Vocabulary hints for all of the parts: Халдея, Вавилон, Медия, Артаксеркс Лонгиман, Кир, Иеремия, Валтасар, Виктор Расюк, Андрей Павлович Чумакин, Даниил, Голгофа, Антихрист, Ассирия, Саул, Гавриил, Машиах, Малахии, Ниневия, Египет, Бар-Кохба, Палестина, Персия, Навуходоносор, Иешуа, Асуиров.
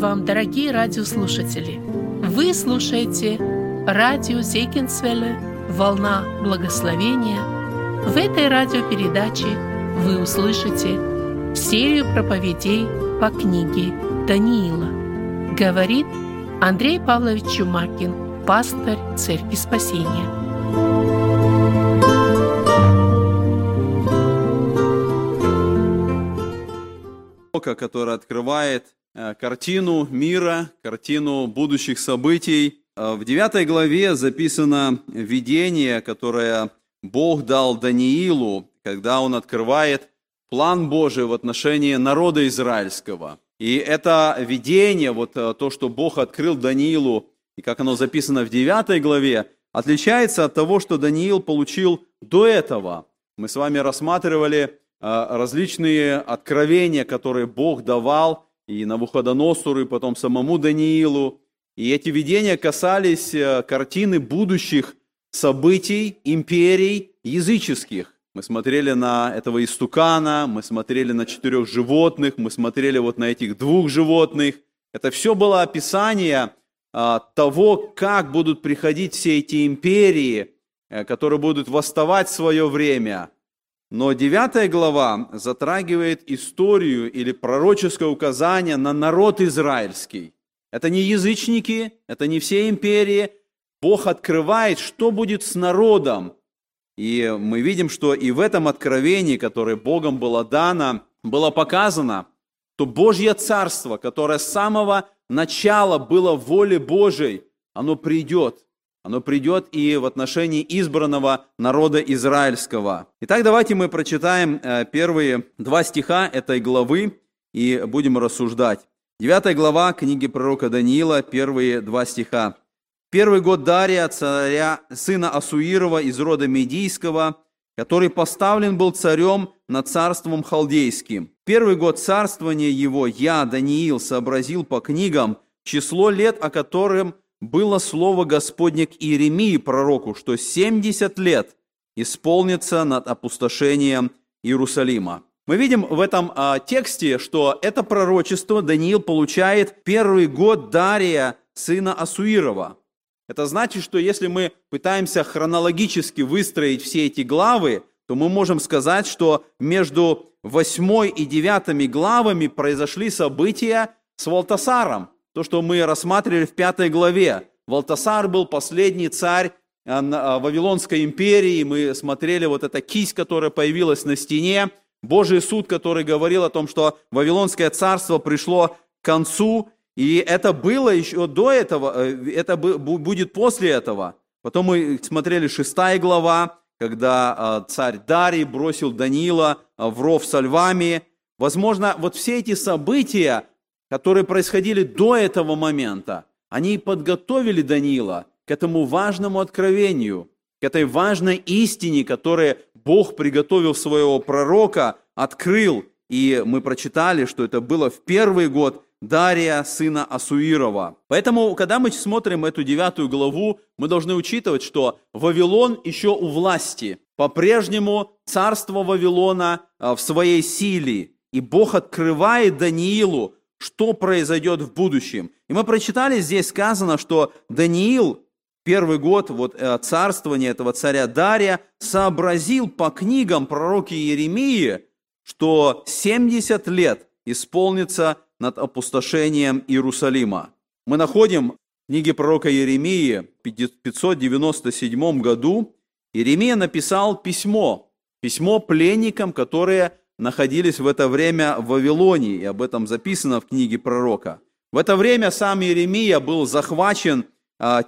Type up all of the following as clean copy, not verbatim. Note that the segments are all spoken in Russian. вам, дорогие радиослушатели! Вы слушаете радио Зейкинсвелле «Волна благословения». В этой радиопередаче вы услышите серию проповедей по книге Даниила. Говорит Андрей Павлович Чумакин, пастор Церкви Спасения. Которая открывает картину мира, картину будущих событий. В 9 главе записано видение, которое Бог дал Даниилу, когда он открывает план Божий в отношении народа израильского. И это видение, вот то, что Бог открыл Даниилу, и как оно записано в 9 главе, отличается от того, что Даниил получил до этого. Мы с вами рассматривали различные откровения, которые Бог давал и Навуходоносору, и потом самому Даниилу. И эти видения касались картины будущих событий, империй языческих. Мы смотрели на этого истукана, мы смотрели на 4 животных, мы смотрели вот на этих 2 животных. Это все было описание того, как будут приходить все эти империи, которые будут восставать в свое время. Но 9 глава затрагивает историю или пророческое указание на народ израильский. Это не язычники, это не все империи. Бог открывает, что будет с народом. И мы видим, что и в этом откровении, которое Богом было дано, было показано, что Божье Царство, которое с самого начала было в воле Божией, оно придет. Оно придет и в отношении избранного народа израильского. Итак, давайте мы прочитаем первые 2 стиха этой главы и будем рассуждать. 9 глава книги пророка Даниила, первые 2 стиха. «Первый год Дария, царя, сына Асуирова из рода Медийского, который поставлен был царем над царством халдейским. Первый год царствования его я, Даниил, сообразил по книгам число лет, о котором было слово Господне к Иеремии, пророку, что 70 лет исполнится над опустошением Иерусалима». Мы видим в этом тексте, что это пророчество Даниил получает первый год Дария, сына Асуирова. Это значит, что если мы пытаемся хронологически выстроить все эти главы, то мы можем сказать, что между 8 и 9 главами произошли события с Валтасаром. То, что мы рассматривали в 5 главе. Валтасар был последний царь Вавилонской империи. Мы смотрели вот эта кисть, которая появилась на стене. Божий суд, который говорил о том, что Вавилонское царство пришло к концу. И это было еще до этого, это будет после этого. Потом мы смотрели 6 глава, когда царь Дарий бросил Даниила в ров со львами. Возможно, вот все эти события, которые происходили до этого момента, они подготовили Даниила к этому важному откровению, к этой важной истине, которую Бог приготовил своего пророка, открыл. И мы прочитали, что это было в первый год Дария, сына Асуирова. Поэтому, когда мы смотрим эту 9 главу, мы должны учитывать, что Вавилон еще у власти. По-прежнему царство Вавилона в своей силе. И Бог открывает Даниилу, что произойдет в будущем. И мы прочитали, здесь сказано, что Даниил, первый год царствования этого царя Дария, сообразил по книгам пророка Иеремии, что 70 лет исполнится над опустошением Иерусалима. Мы находим в книге пророка Иеремии в 597 году. Иеремия написал письмо пленникам, которые находились в это время в Вавилоне, и об этом записано в книге пророка. В это время сам Иеремия был захвачен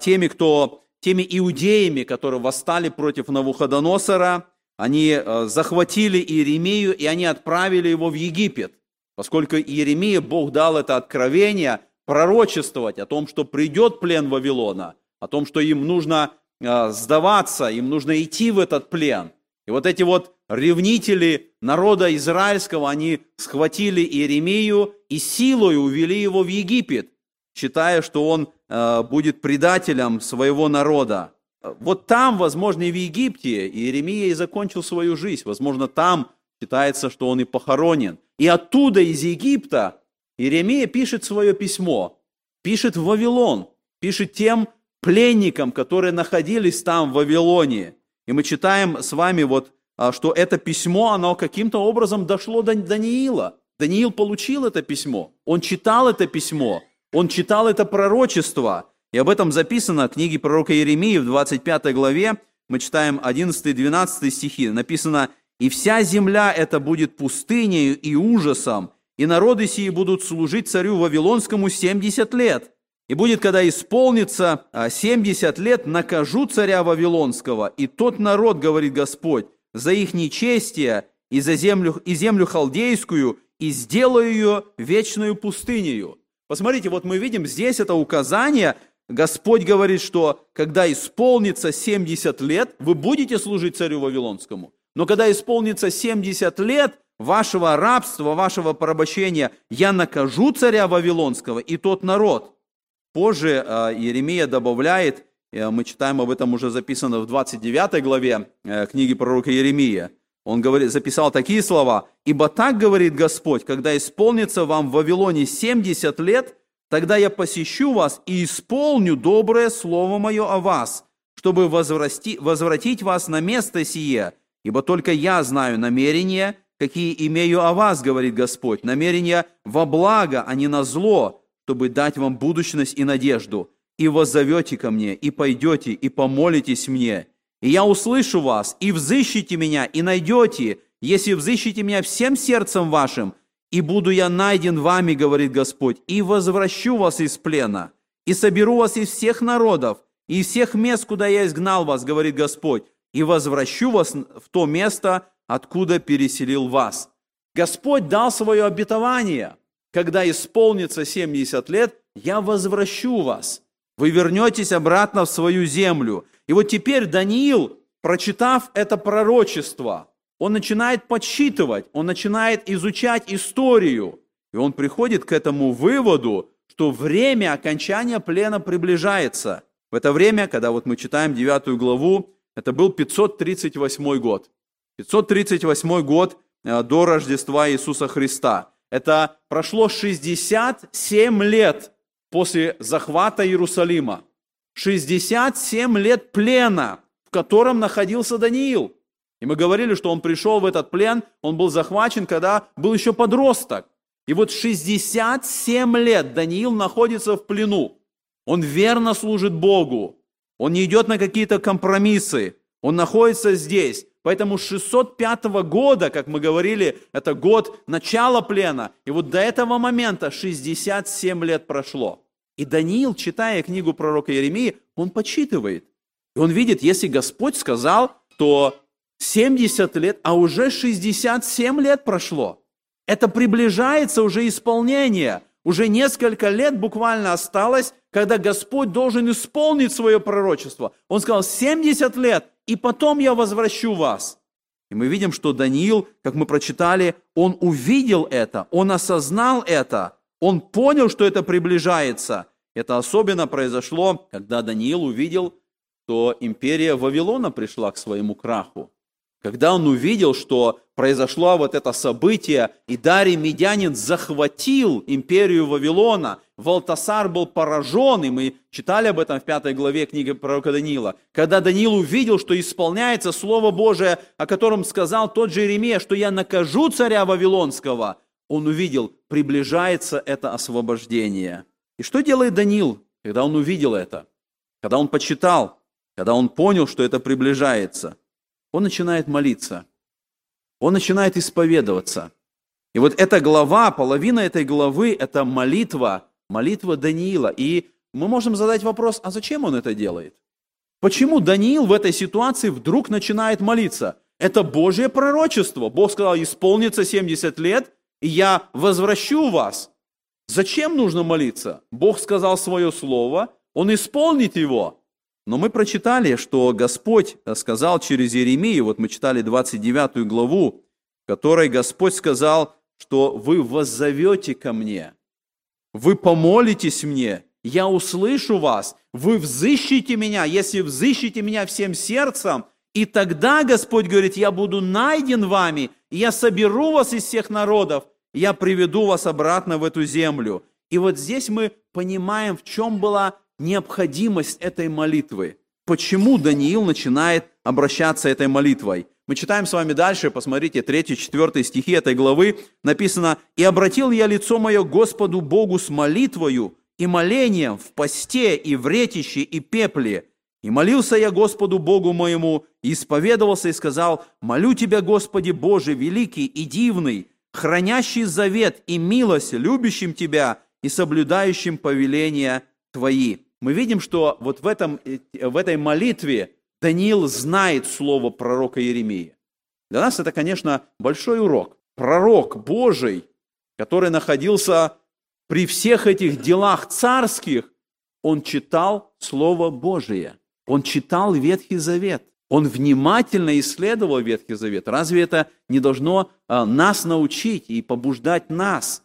теми иудеями, которые восстали против Навуходоносора. Они захватили Иеремию, и они отправили его в Египет. Поскольку Иеремии Бог дал это откровение пророчествовать о том, что придет плен Вавилона, о том, что им нужно сдаваться, им нужно идти в этот плен. И вот эти ревнители народа израильского, они схватили Иеремию и силой увели его в Египет, считая, что он будет предателем своего народа. Вот там, возможно, и в Египте Иеремия и закончил свою жизнь. Возможно, там считается, что он и похоронен. И оттуда, из Египта, Иеремия пишет свое письмо, пишет в Вавилон, пишет тем пленникам, которые находились там, в Вавилоне. И мы читаем с вами, вот, что это письмо, оно каким-то образом дошло до Даниила. Даниил получил это письмо, он читал это письмо, он читал это пророчество. И об этом записано в книге пророка Иеремии в 25 главе. Мы читаем 11-12 стихи. Написано: «И вся земля эта будет пустынею и ужасом, и народы сии будут служить царю Вавилонскому 70 лет. И будет, когда исполнится 70 лет, накажу царя Вавилонского, и тот народ, говорит Господь, за их нечестие и за землю халдейскую, и сделаю ее вечную пустынею». Посмотрите, вот мы видим здесь это указание. Господь говорит, что когда исполнится 70 лет, вы будете служить царю Вавилонскому. Но когда исполнится 70 лет вашего рабства, вашего порабощения, я накажу царя Вавилонского и тот народ. Позже Иеремия добавляет, мы читаем об этом уже записано в 29 главе книги пророка Иеремия. Он говорит, записал такие слова: «Ибо так говорит Господь, когда исполнится вам в Вавилоне 70 лет, тогда я посещу вас и исполню доброе слово мое о вас, чтобы возвратить вас на место сие. Ибо только я знаю намерения, какие имею о вас, говорит Господь, намерения во благо, а не на зло, чтобы дать вам будущность и надежду. И воззовете ко мне, и пойдете, и помолитесь мне. И я услышу вас, и взыщите меня, и найдете, если взыщите меня всем сердцем вашим, и буду я найден вами, говорит Господь, и возвращу вас из плена, и соберу вас из всех народов, и из всех мест, куда я изгнал вас, говорит Господь, и возвращу вас в то место, откуда переселил вас». Господь дал свое обетование: когда исполнится 70 лет, я возвращу вас. Вы вернетесь обратно в свою землю. И вот теперь Даниил, прочитав это пророчество, он начинает подсчитывать, он начинает изучать историю. И он приходит к этому выводу, что время окончания плена приближается. В это время, когда вот мы читаем 9 главу, это был 538 год. 538 год до Рождества Иисуса Христа. Это прошло 67 лет после захвата Иерусалима. 67 лет плена, в котором находился Даниил. И мы говорили, что он пришел в этот плен, он был захвачен, когда был еще подросток. И вот 67 лет Даниил находится в плену. Он верно служит Богу. Он не идет на какие-то компромиссы. Он находится здесь. Поэтому 605 года, как мы говорили, это год начала плена. И вот до этого момента 67 лет прошло. И Даниил, читая книгу пророка Иеремии, он подсчитывает. И он видит, если Господь сказал, то 70 лет, а уже 67 лет прошло. Это приближается уже исполнение. Уже несколько лет буквально осталось, когда Господь должен исполнить свое пророчество. Он сказал: 70 лет, и потом я возвращу вас. И мы видим, что Даниил, как мы прочитали, он увидел это, он осознал это, он понял, что это приближается. Это особенно произошло, когда Даниил увидел, что империя Вавилона пришла к своему краху. Когда он увидел, что произошло вот это событие, и Дарий Медянин захватил империю Вавилона, Валтасар был поражен, и мы читали об этом в 5 главе книги пророка Даниила. Когда Даниил увидел, что исполняется Слово Божие, о котором сказал тот же Иеремия, что я накажу царя Вавилонского, он увидел, приближается это освобождение. И что делает Даниил, когда он увидел это? Когда он почитал, когда он понял, что это приближается? Он начинает молиться, он начинает исповедоваться. И вот эта глава, половина этой главы – это молитва, молитва Даниила. И мы можем задать вопрос, а зачем он это делает? Почему Даниил в этой ситуации вдруг начинает молиться? Это Божье пророчество. Бог сказал: исполнится 70 лет, и я возвращу вас. Зачем нужно молиться? Бог сказал свое слово, он исполнит его. Но мы прочитали, что Господь сказал через Иеремию, вот мы читали 29 главу, в которой Господь сказал, что вы воззовете ко мне, вы помолитесь мне, я услышу вас, вы взыщите меня, если взыщите меня всем сердцем, и тогда, Господь говорит, я буду найден вами, и я соберу вас из всех народов, я приведу вас обратно в эту землю». И вот здесь мы понимаем, в чем была необходимость этой молитвы. Почему Даниил начинает обращаться этой молитвой? Мы читаем с вами дальше, посмотрите, 3-4 стихи этой главы написано: «И обратил я лицо мое Господу Богу с молитвою и молением в посте и в ретище и пепле. И молился я Господу Богу моему, и исповедовался, и сказал: молю Тебя, Господи Боже, великий и дивный, хранящий завет и милость любящим Тебя и соблюдающим повеления Твои». Мы видим, что вот в этой молитве Даниил знает слово пророка Иеремии. Для нас это, конечно, большой урок. Пророк Божий, который находился при всех этих делах царских, он читал Слово Божие. Он читал Ветхий Завет. Он внимательно исследовал Ветхий Завет. Разве это не должно нас научить и побуждать нас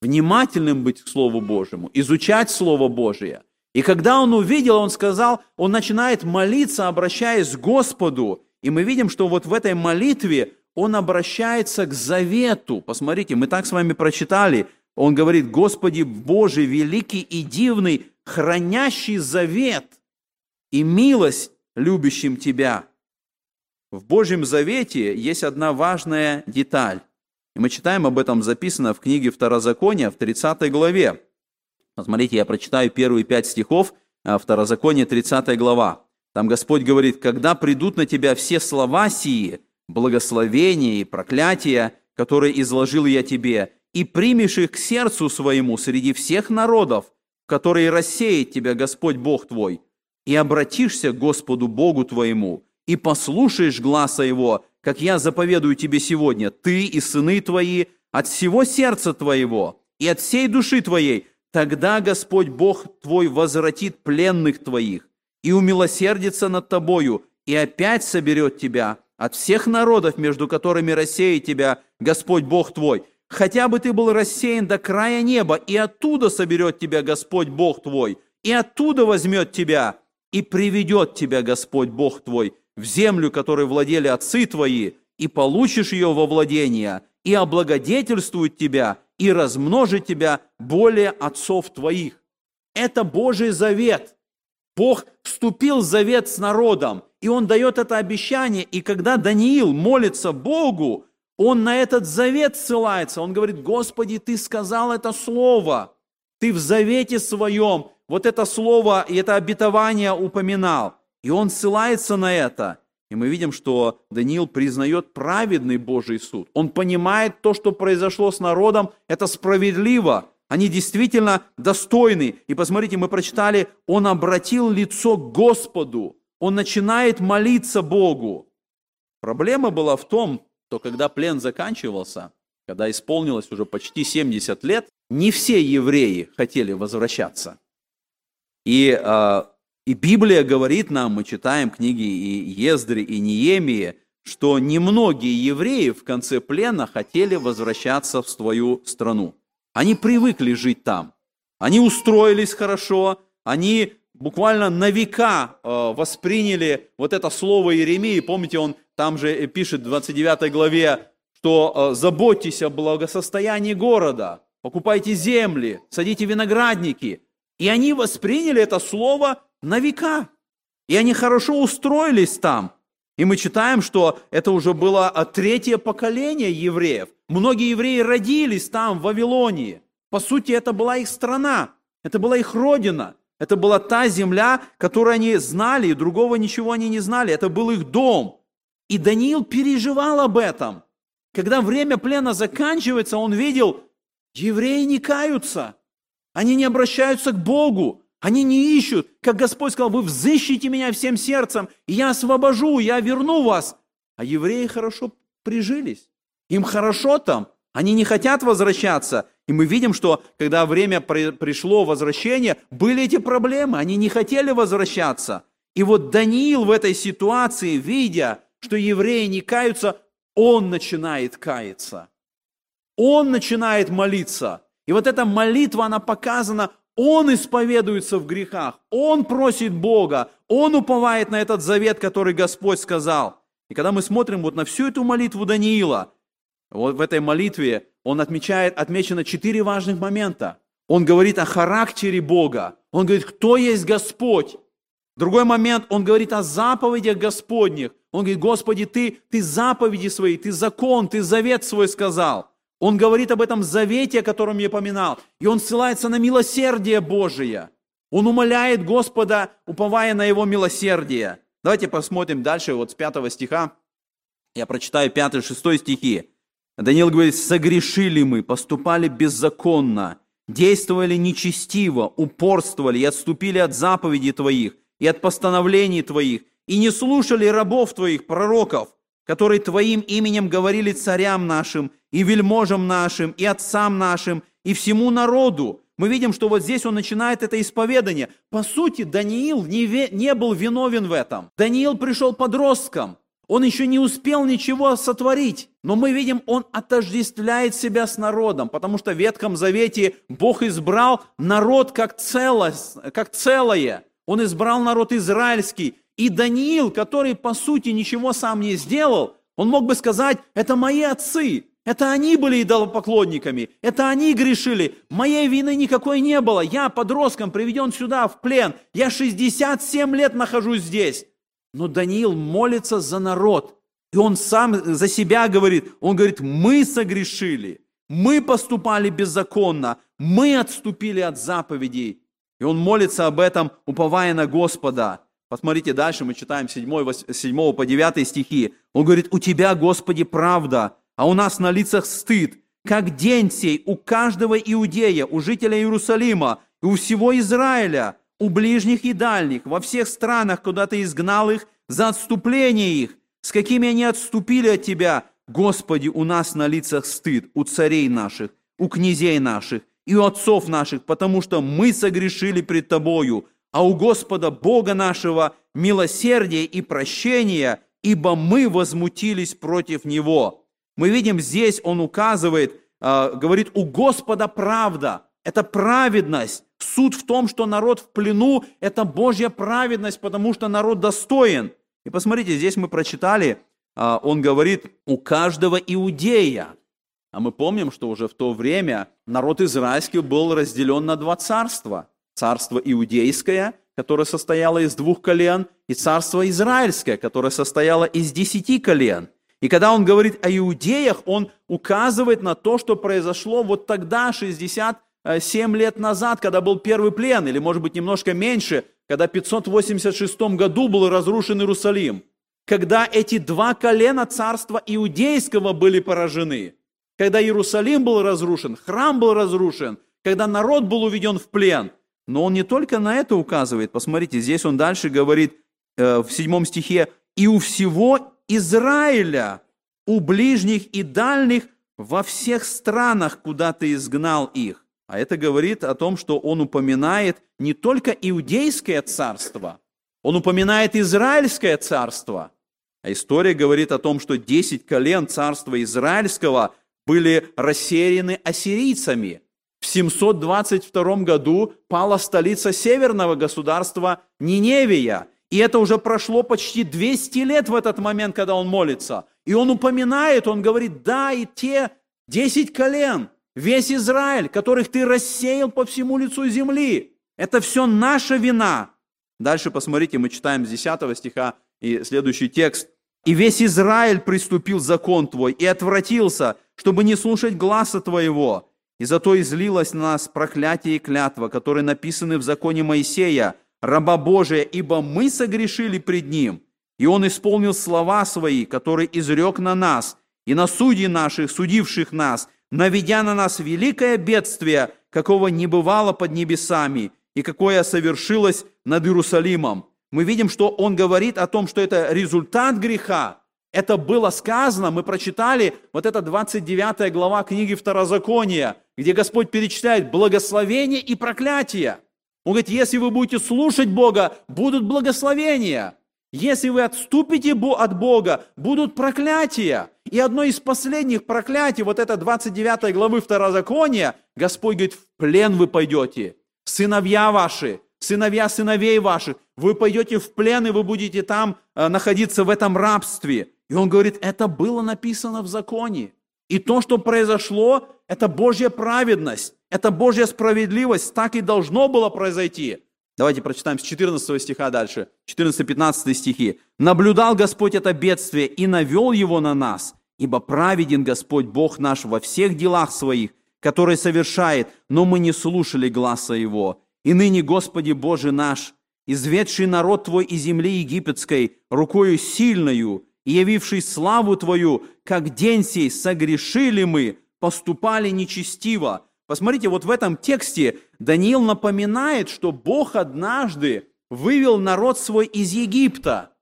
внимательным быть к Слову Божьему, изучать Слово Божие? И когда он увидел, он сказал, он начинает молиться, обращаясь к Господу. И мы видим, что вот в этой молитве он обращается к завету. Посмотрите, мы так с вами прочитали. Он говорит: «Господи Боже, великий и дивный, хранящий завет и милость любящим Тебя». В Божьем Завете есть одна важная деталь. И мы читаем об этом, записано в книге Второзакония в 30 главе. Посмотрите, я прочитаю первые 5 стихов, Второзаконие, 30 глава. Там Господь говорит: «Когда придут на тебя все слова сии, благословения и проклятия, которые изложил я тебе, и примешь их к сердцу своему среди всех народов, который рассеет тебя Господь Бог твой, и обратишься к Господу Богу твоему, и послушаешь гласа Его, как я заповедую тебе сегодня, ты и сыны твои, от всего сердца твоего и от всей души твоей, тогда Господь Бог твой возвратит пленных твоих, и умилосердится над тобою, и опять соберет тебя от всех народов, между которыми рассеет тебя Господь Бог твой. Хотя бы ты был рассеян до края неба, и оттуда соберет тебя Господь Бог твой, и оттуда возьмет тебя, и приведет тебя Господь Бог твой в землю, которой владели отцы твои, и получишь ее во владение, и облагодетельствует тебя, и размножит тебя более отцов твоих». Это Божий завет. Бог вступил в завет с народом, и Он дает это обещание, и когда Даниил молится Богу, он на этот завет ссылается. Он говорит: «Господи, Ты сказал это слово, Ты в завете своем вот это слово и это обетование упоминал». И он ссылается на это. И мы видим, что Даниил признает праведный Божий суд. Он понимает то, что произошло с народом, это справедливо. Они действительно достойны. И посмотрите, мы прочитали, он обратил лицо к Господу. Он начинает молиться Богу. Проблема была в том, то когда плен заканчивался, когда исполнилось уже почти 70 лет, не все евреи хотели возвращаться. И Библия говорит нам, мы читаем книги и Ездры, и Неемии, что немногие евреи в конце плена хотели возвращаться в свою страну. Они привыкли жить там, они устроились хорошо, они буквально на века восприняли вот это слово Иеремии. Помните, он там же пишет в 29 главе, что «заботьтесь о благосостоянии города, покупайте земли, садите виноградники». И они восприняли это слово на века. И они хорошо устроились там. И мы читаем, что это уже было 3-е поколение евреев. Многие евреи родились там, в Вавилонии. По сути, это была их страна, это была их родина. Это была та земля, которую они знали, и другого ничего они не знали. Это был их дом. И Даниил переживал об этом. Когда время плена заканчивается, он видел, евреи не каются. Они не обращаются к Богу. Они не ищут. Как Господь сказал: «Вы взыщите меня всем сердцем, и я освобожу, я верну вас». А евреи хорошо прижились. Им хорошо там. Они не хотят возвращаться. И мы видим, что когда время пришло возвращение, были эти проблемы. Они не хотели возвращаться. И вот Даниил в этой ситуации, видя, что евреи не каются, он начинает каяться. Он начинает молиться. И вот эта молитва, она показана, он исповедуется в грехах, он просит Бога, он уповает на этот завет, который Господь сказал. И когда мы смотрим вот на всю эту молитву Даниила, Вот в этой молитве он отмечено 4 важных момента. Он говорит о характере Бога. Он говорит, кто есть Господь. В другой момент он говорит о заповедях Господних. Он говорит, Господи, Ты заповеди свои, Ты закон, Ты завет свой сказал. Он говорит об этом завете, о котором я поминал. И он ссылается на милосердие Божие. Он умоляет Господа, уповая на Его милосердие. Давайте посмотрим дальше, вот с 5 стиха. Я прочитаю 5-6 стихи. Даниил говорит, «Согрешили мы, поступали беззаконно, действовали нечестиво, упорствовали и отступили от заповедей Твоих и от постановлений Твоих, и не слушали рабов Твоих, пророков, которые Твоим именем говорили царям нашим, и вельможам нашим, и отцам нашим, и всему народу». Мы видим, что вот здесь он начинает это исповедание. По сути, Даниил не был виновен в этом. Даниил пришел подростком. Он еще не успел ничего сотворить. Но мы видим, он отождествляет себя с народом, потому что в Ветхом Завете Бог избрал народ как целое. Он избрал народ израильский. И Даниил, который, по сути, ничего сам не сделал, он мог бы сказать, это мои отцы. Это они были идолопоклонниками, это они грешили. Моей вины никакой не было. Я подростком приведен сюда в плен. Я 67 лет нахожусь здесь. Но Даниил молится за народ. И он сам за себя говорит. Он говорит, мы согрешили, мы поступали беззаконно, мы отступили от заповедей. И он молится об этом, уповая на Господа. Посмотрите дальше, мы читаем 7 по 9 стихи. Он говорит, у Тебя, Господи, правда, а у нас на лицах стыд, как день сей у каждого иудея, у жителя Иерусалима, и у всего Израиля, у ближних и дальних, во всех странах, куда Ты изгнал их, за отступление их, с какими они отступили от Тебя. Господи, у нас на лицах стыд, у царей наших, у князей наших и у отцов наших, потому что мы согрешили пред Тобою, а у Господа Бога нашего милосердие и прощение, ибо мы возмутились против Него». Мы видим здесь, он указывает, говорит, у Господа правда, это праведность. Суть в том, что народ в плену, это Божья праведность, потому что народ достоин. И посмотрите, здесь мы прочитали, он говорит, у каждого иудея. А мы помним, что уже в то время народ израильский был разделен на 2 царства. Царство иудейское, которое состояло из 2 колен, и царство израильское, которое состояло из 10 колен. И когда он говорит о иудеях, он указывает на то, что произошло вот тогда, 67 лет назад, когда был первый плен, или, может быть, немножко меньше, когда в 586 году был разрушен Иерусалим, когда эти 2 колена царства иудейского были поражены, когда Иерусалим был разрушен, храм был разрушен, когда народ был уведен в плен. Но он не только на это указывает. Посмотрите, здесь он дальше говорит в 7 стихе, «И у всего Израиля, у ближних и дальних, во всех странах, куда Ты изгнал их». А это говорит о том, что он упоминает не только иудейское царство, он упоминает израильское царство. А история говорит о том, что 10 колен царства израильского были рассеяны ассирийцами. В 722 году пала столица северного государства Ниневия. И это уже прошло почти 200 лет в этот момент, когда он молится. И он упоминает, он говорит, да, и те 10 колен, весь Израиль, которых Ты рассеял по всему лицу земли. Это все наша вина. Дальше, посмотрите, мы читаем с 10 стиха и следующий текст. «И весь Израиль преступил закон Твой и отвратился, чтобы не слушать гласа Твоего. И зато излилось на нас проклятие и клятва, которые написаны в законе Моисея, раба Божия, ибо мы согрешили пред Ним, и Он исполнил слова Свои, которые изрек на нас, и на судей наших, судивших нас, наведя на нас великое бедствие, какого не бывало под небесами, и какое совершилось над Иерусалимом». Мы видим, что он говорит о том, что это результат греха. Это было сказано, мы прочитали вот это 29 глава книги Второзакония, где Господь перечисляет благословение и проклятие. Он говорит, если вы будете слушать Бога, будут благословения. Если вы отступите от Бога, будут проклятия. И одно из последних проклятий, вот это 29 главы Второзакония, Господь говорит, в плен вы пойдете, сыновья ваши, сыновья сыновей ваших, вы пойдете в плен, и вы будете там находиться в этом рабстве. И он говорит, это было написано в законе. И то, что произошло, это Божья праведность, это Божья справедливость. Так и должно было произойти. Давайте прочитаем с 14 стиха дальше, 14-15 стихи. «Наблюдал Господь это бедствие и навел его на нас, ибо праведен Господь Бог наш во всех делах своих, которые совершает, но мы не слушали гласа его. И ныне, Господи Боже наш, изведший народ Твой из земли египетской рукою сильною, и явивший славу Твою, как день сей согрешили мы, поступали нечестиво». Посмотрите, вот в этом тексте Даниил напоминает, что Бог однажды вывел народ свой из Египта.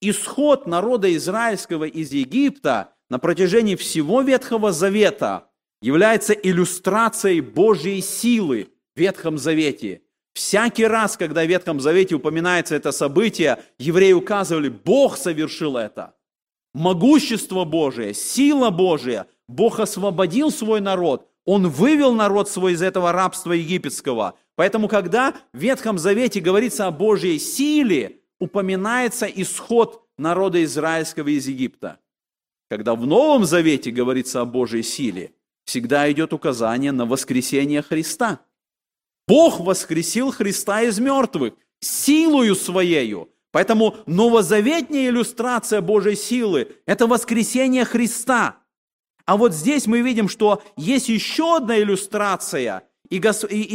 Исход народа израильского из Египта на протяжении всего Ветхого Завета является иллюстрацией Божьей силы в Ветхом Завете. Всякий раз, когда в Ветхом Завете упоминается это событие, евреи указывали, Бог совершил это. Могущество Божие, сила Божия. Бог освободил свой народ. Он вывел народ свой из этого рабства египетского. Поэтому, когда в Ветхом Завете говорится о Божьей силе, упоминается исход народа израильского из Египта. Когда в Новом Завете говорится о Божьей силе, всегда идет указание на воскресение Христа. Бог воскресил Христа из мертвых силою Своею. Поэтому новозаветная иллюстрация Божьей силы – это воскресение Христа. А вот здесь мы видим, что есть еще одна иллюстрация, и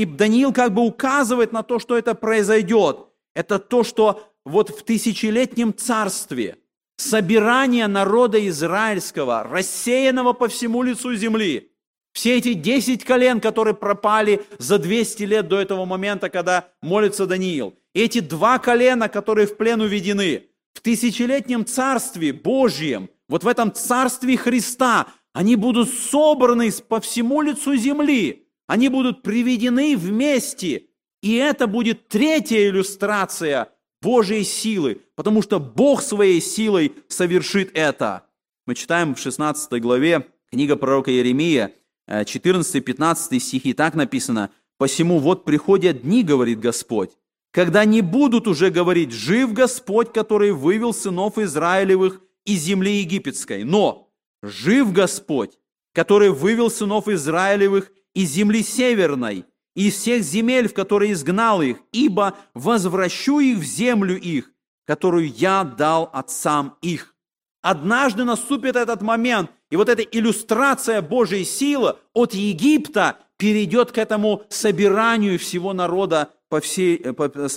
Даниил как бы указывает на то, что это произойдет. Это то, что вот в тысячелетнем царстве собирание народа израильского, рассеянного по всему лицу земли, все эти 10 колен, которые пропали за 200 лет до этого момента, когда молится Даниил, эти 2 колена, которые в плен уведены, в тысячелетнем царстве Божьем, вот в этом царстве Христа, они будут собраны по всему лицу земли, они будут приведены вместе, и это будет третья иллюстрация Божьей силы, потому что Бог своей силой совершит это. Мы читаем в 16 главе книга пророка Иеремия, 14-15 стихи, так написано: «Посему вот приходят дни, говорит Господь, когда не будут уже говорить: жив Господь, который вывел сынов Израилевых из земли египетской, но жив Господь, который вывел сынов Израилевых из земли северной, из всех земель, в которые изгнал их, ибо возвращу их в землю их, которую я дал отцам их». Однажды наступит этот момент, и вот эта иллюстрация Божьей силы от Египта перейдет к этому собиранию всего народа со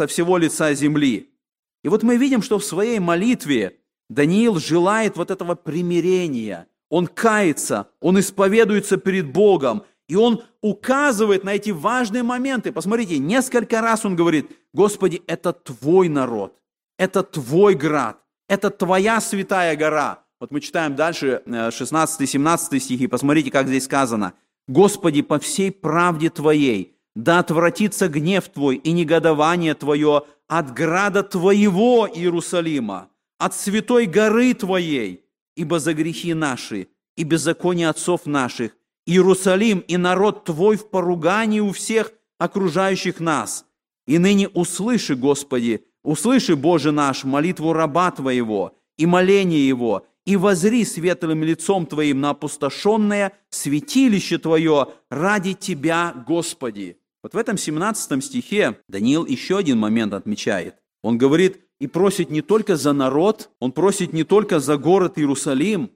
всего лица земли. И вот мы видим, что в своей молитве Даниил желает вот этого примирения. Он кается, он исповедуется перед Богом, и он указывает на эти важные моменты. Посмотрите, несколько раз он говорит: «Господи, это Твой народ, это Твой град, это Твоя святая гора». Вот мы читаем дальше 16-17 стихи, посмотрите, как здесь сказано: «Господи, по всей правде Твоей, да отвратится гнев Твой и негодование Твое от града Твоего, Иерусалима, от святой горы Твоей, ибо за грехи наши и беззаконие отцов наших Иерусалим и народ Твой в поругании у всех окружающих нас. И ныне услыши, Господи, услыши, Боже наш, молитву раба Твоего и моление его, и возри светлым лицом Твоим на опустошенное святилище Твое ради Тебя, Господи». Вот в этом 17 стихе Даниил еще один момент отмечает. Он говорит и просит не только за народ, он просит не только за город Иерусалим.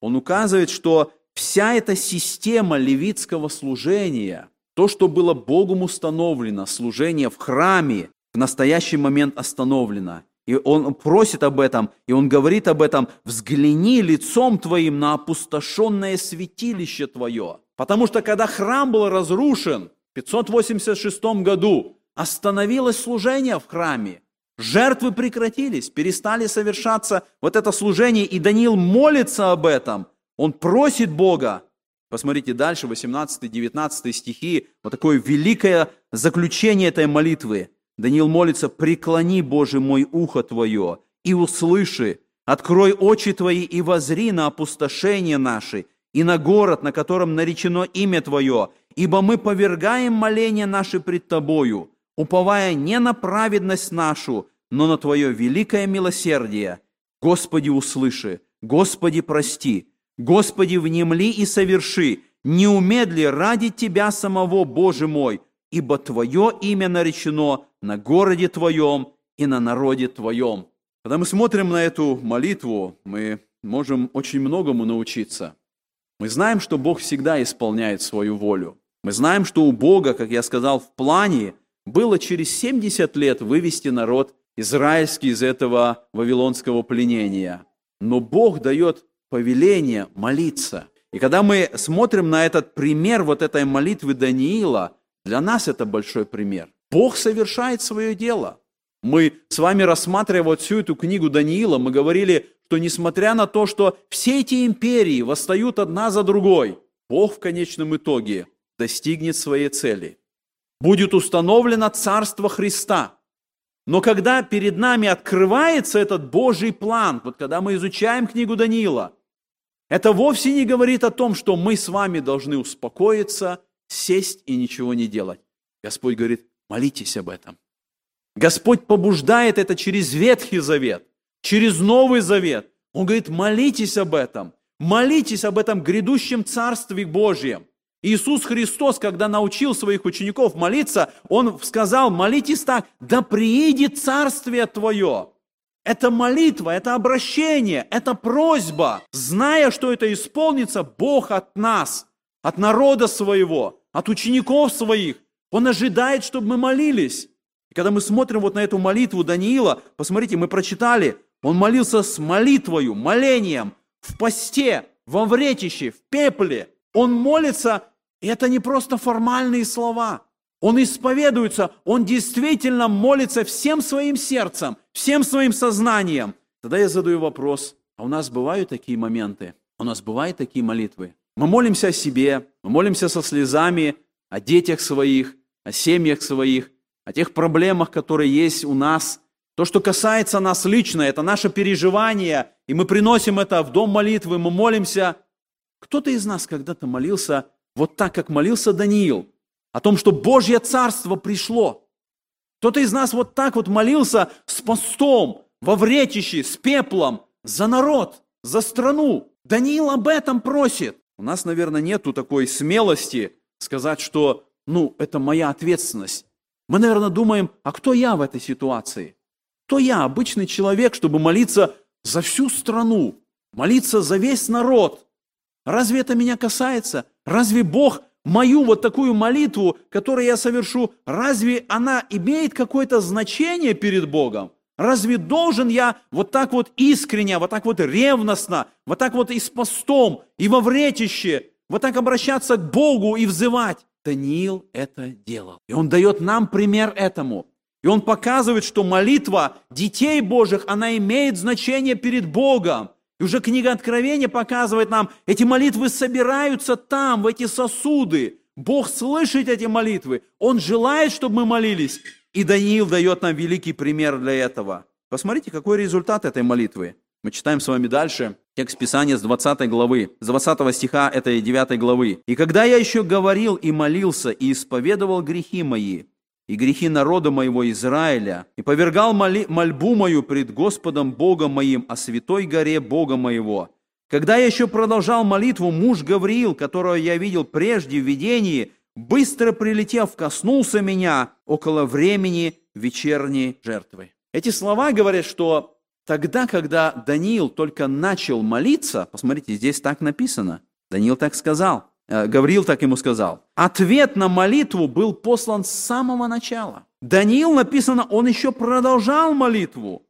Он указывает, что вся эта система левитского служения, то, что было Богом установлено, служение в храме, в настоящий момент остановлено. И он просит об этом, и он говорит об этом: «Взгляни лицом Твоим на опустошенное святилище Твое». Потому что когда храм был разрушен в 586 году, остановилось служение в храме, жертвы прекратились, перестали совершаться вот это служение, и Даниил молится об этом, он просит Бога. Посмотрите дальше, 18-19 стихи, вот такое великое заключение этой молитвы. Даниил молится: «Преклони, Боже мой, ухо Твое, и услыши, открой очи Твои и возри на опустошение наши, и на город, на котором наречено имя Твое, ибо мы повергаем моления наши пред Тобою, уповая не на праведность нашу, но на Твое великое милосердие. Господи, услыши, Господи, прости, Господи, внемли и соверши, не умедли ради Тебя самого, Боже мой, ибо Твое имя наречено на городе Твоем и на народе Твоем». Когда мы смотрим на эту молитву, мы можем очень многому научиться. Мы знаем, что Бог всегда исполняет свою волю. Мы знаем, что у Бога, как я сказал, в плане было через 70 лет вывести народ израильский из этого вавилонского пленения. Но Бог дает повеление молиться. И когда мы смотрим на этот пример вот этой молитвы Даниила, для нас это большой пример. Бог совершает свое дело. Мы с вами, рассматривая вот всю эту книгу Даниила, мы говорили, что несмотря на то, что все эти империи восстают одна за другой, Бог в конечном итоге достигнет своей цели. Будет установлено Царство Христа. Но когда перед нами открывается этот Божий план, вот когда мы изучаем книгу Даниила, это вовсе не говорит о том, что мы с вами должны успокоиться, сесть и ничего не делать. Господь говорит, молитесь об этом. Господь побуждает это через Ветхий Завет, через Новый Завет. Он говорит, молитесь об этом грядущем Царстве Божьем. Иисус Христос, когда научил своих учеников молиться, Он сказал, молитесь так, да приидет Царствие Твое. Это молитва, это обращение, это просьба. Зная, что это исполнится, Бог от нас, от народа своего, от учеников своих, Он ожидает, чтобы мы молились. И когда мы смотрим вот на эту молитву Даниила, посмотрите, мы прочитали, он молился с молитвою, молением, в посте, во вретище, в пепле. Он молится, и это не просто формальные слова. Он исповедуется, он действительно молится всем своим сердцем, всем своим сознанием. Тогда я задаю вопрос, а у нас бывают такие моменты? У нас бывают такие молитвы? Мы молимся о себе, мы молимся со слезами, о детях своих, о семьях своих, о тех проблемах, которые есть у нас. То, что касается нас лично, это наше переживание, и мы приносим это в дом молитвы, мы молимся. Кто-то из нас когда-то молился вот так, как молился Даниил, о том, что Божье Царство пришло. Кто-то из нас вот так вот молился с постом, во вретище, с пеплом, за народ, за страну. Даниил об этом просит. У нас, наверное, нету такой смелости сказать, что, это моя ответственность. Мы, наверное, думаем, а кто я в этой ситуации? Кто я, обычный человек, чтобы молиться за всю страну, молиться за весь народ? Разве это меня касается? Разве Бог мою вот такую молитву, которую я совершу, разве она имеет какое-то значение перед Богом? Разве должен я вот так вот искренне, вот так вот ревностно, вот так вот и с постом, и во вретище, вот так обращаться к Богу и взывать? Даниил это делал. И он дает нам пример этому. И он показывает, что молитва детей Божьих, она имеет значение перед Богом. И уже книга Откровения показывает нам, эти молитвы собираются там, в эти сосуды. Бог слышит эти молитвы. Он желает, чтобы мы молились. И Даниил дает нам великий пример для этого. Посмотрите, какой результат этой молитвы. Мы читаем с вами дальше текст Писания с 20 главы, с 20 стиха этой 9 главы. «И когда я еще говорил и молился, и исповедовал грехи мои, и грехи народа моего Израиля, и повергал мольбу мою пред Господом Богом моим о святой горе Бога моего. Когда я еще продолжал молитву, муж Гавриил, которого я видел прежде в видении, быстро прилетев, коснулся меня около времени вечерней жертвы». Эти слова говорят, что тогда, когда Даниил только начал молиться, посмотрите, здесь так написано, Даниил так сказал, Гавриил так ему сказал. Ответ на молитву был послан с самого начала. Даниил, написано, он еще продолжал молитву.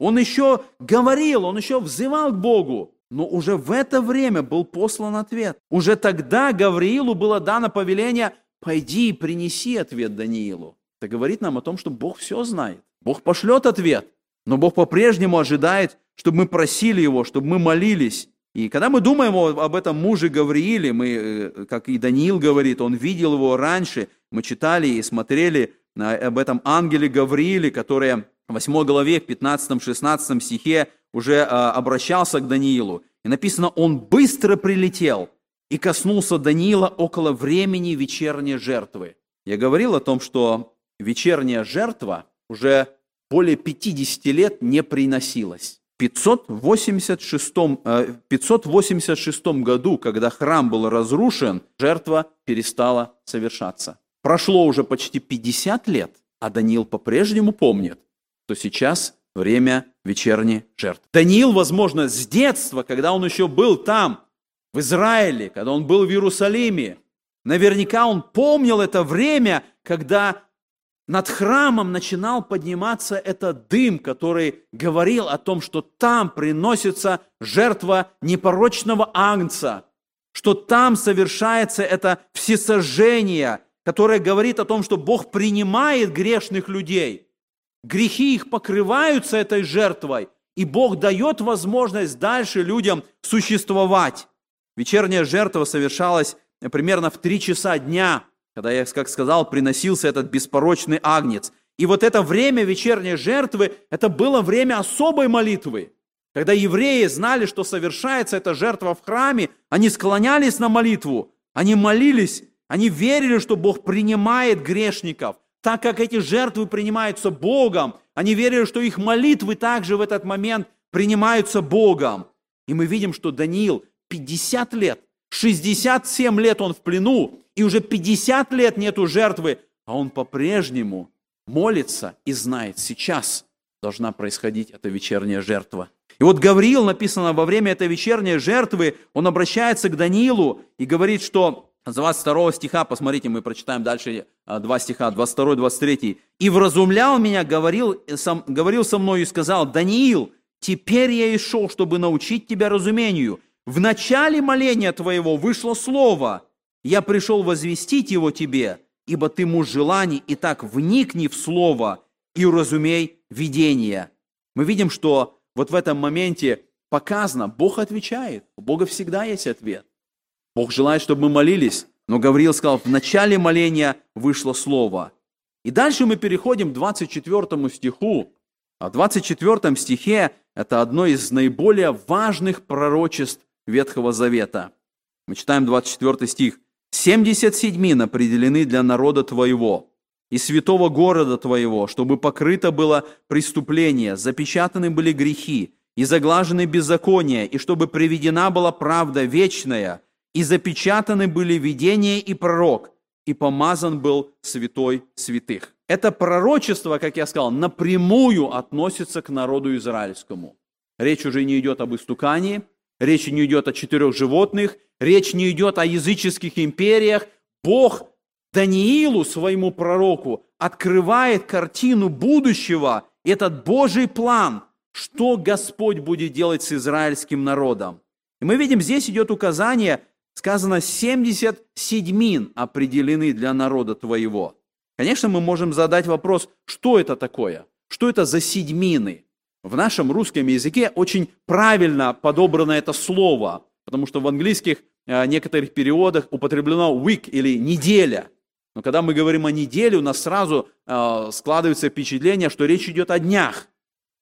Он еще говорил, он еще взывал к Богу. Но уже в это время был послан ответ. Уже тогда Гавриилу было дано повеление, пойди и принеси ответ Даниилу. Это говорит нам о том, что Бог все знает. Бог пошлет ответ, но Бог по-прежнему ожидает, чтобы мы просили Его, чтобы мы молились. И когда мы думаем об этом муже Гаврииле, мы, как и Даниил говорит, он видел его раньше, мы читали и смотрели об этом ангеле Гаврииле, который в 8 главе, в 15-16 стихе уже обращался к Даниилу. И написано, он быстро прилетел и коснулся Даниила около времени вечерней жертвы. Я говорил о том, что вечерняя жертва уже более 50 лет не приносилась. 586 году, когда храм был разрушен, жертва перестала совершаться. Прошло уже почти 50 лет, а Даниил по-прежнему помнит, что сейчас время вечерней жертвы. Даниил, возможно, с детства, когда он еще был там, в Израиле, когда он был в Иерусалиме, наверняка он помнил это время, когда над храмом начинал подниматься этот дым, который говорил о том, что там приносится жертва непорочного агнца, что там совершается это всесожжение, которое говорит о том, что Бог принимает грешных людей, грехи их покрываются этой жертвой, и Бог дает возможность дальше людям существовать. Вечерняя жертва совершалась примерно в 3 часа дня, когда, я как сказал, приносился этот беспорочный агнец. И вот это время вечерней жертвы, это было время особой молитвы. Когда евреи знали, что совершается эта жертва в храме, они склонялись на молитву, они молились, они верили, что Бог принимает грешников. Так как эти жертвы принимаются Богом, они верили, что их молитвы также в этот момент принимаются Богом. И мы видим, что Даниил 50 лет, 67 лет он в плену, и уже 50 лет нету жертвы, а он по-прежнему молится и знает, сейчас должна происходить эта вечерняя жертва. И вот Гавриил, написано, во время этой вечерней жертвы, он обращается к Даниилу и говорит, что с 22 стиха, посмотрите, мы прочитаем дальше 2 стиха, 22-23. «И вразумлял меня, говорил со мной и сказал: Даниил, теперь я ишел, чтобы научить тебя разумению. В начале моления твоего вышло слово, я пришел возвестить его тебе, ибо ты муж желаний, и так вникни в слово и уразумей видение». Мы видим, что вот в этом моменте показано, Бог отвечает, у Бога всегда есть ответ. Бог желает, чтобы мы молились, но Гавриил сказал, в начале моления вышло слово. И дальше мы переходим к 24 стиху. А в 24 стихе это одно из наиболее важных пророчеств Ветхого Завета. Мы читаем 24 стих. 70 седьмин определены для народа твоего и святого города твоего, чтобы покрыто было преступление, запечатаны были грехи, и заглажены беззакония, и чтобы приведена была правда вечная, и запечатаны были видение и пророк, и помазан был святой святых. Это пророчество, как я сказал, напрямую относится к народу израильскому. Речь уже не идет об истукании, речь не идет о 4 животных, речь не идет о языческих империях. Бог Даниилу, своему пророку, открывает картину будущего, этот Божий план, что Господь будет делать с израильским народом. И мы видим, здесь идет указание, сказано, 70 седьмин определены для народа твоего. Конечно, мы можем задать вопрос, что это такое? Что это за седьмины? В нашем русском языке очень правильно подобрано это слово, потому что в английских некоторых переводах употреблено week или неделя. Но когда мы говорим о неделе, у нас сразу складывается впечатление, что речь идет о днях.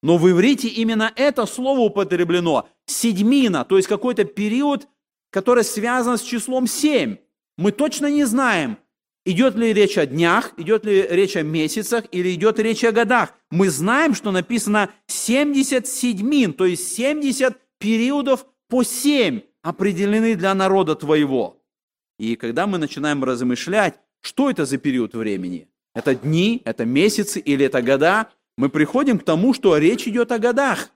Но в иврите именно это слово употреблено – седьмина, то есть какой-то период, который связан с числом 7. Мы точно не знаем, идет ли речь о днях, идет ли речь о месяцах или идет речь о годах. Мы знаем, что написано 70 седьмин, то есть 70 периодов по 7 определены для народа твоего. И когда мы начинаем размышлять, что это за период времени, это дни, это месяцы или это года, мы приходим к тому, что речь идет о годах,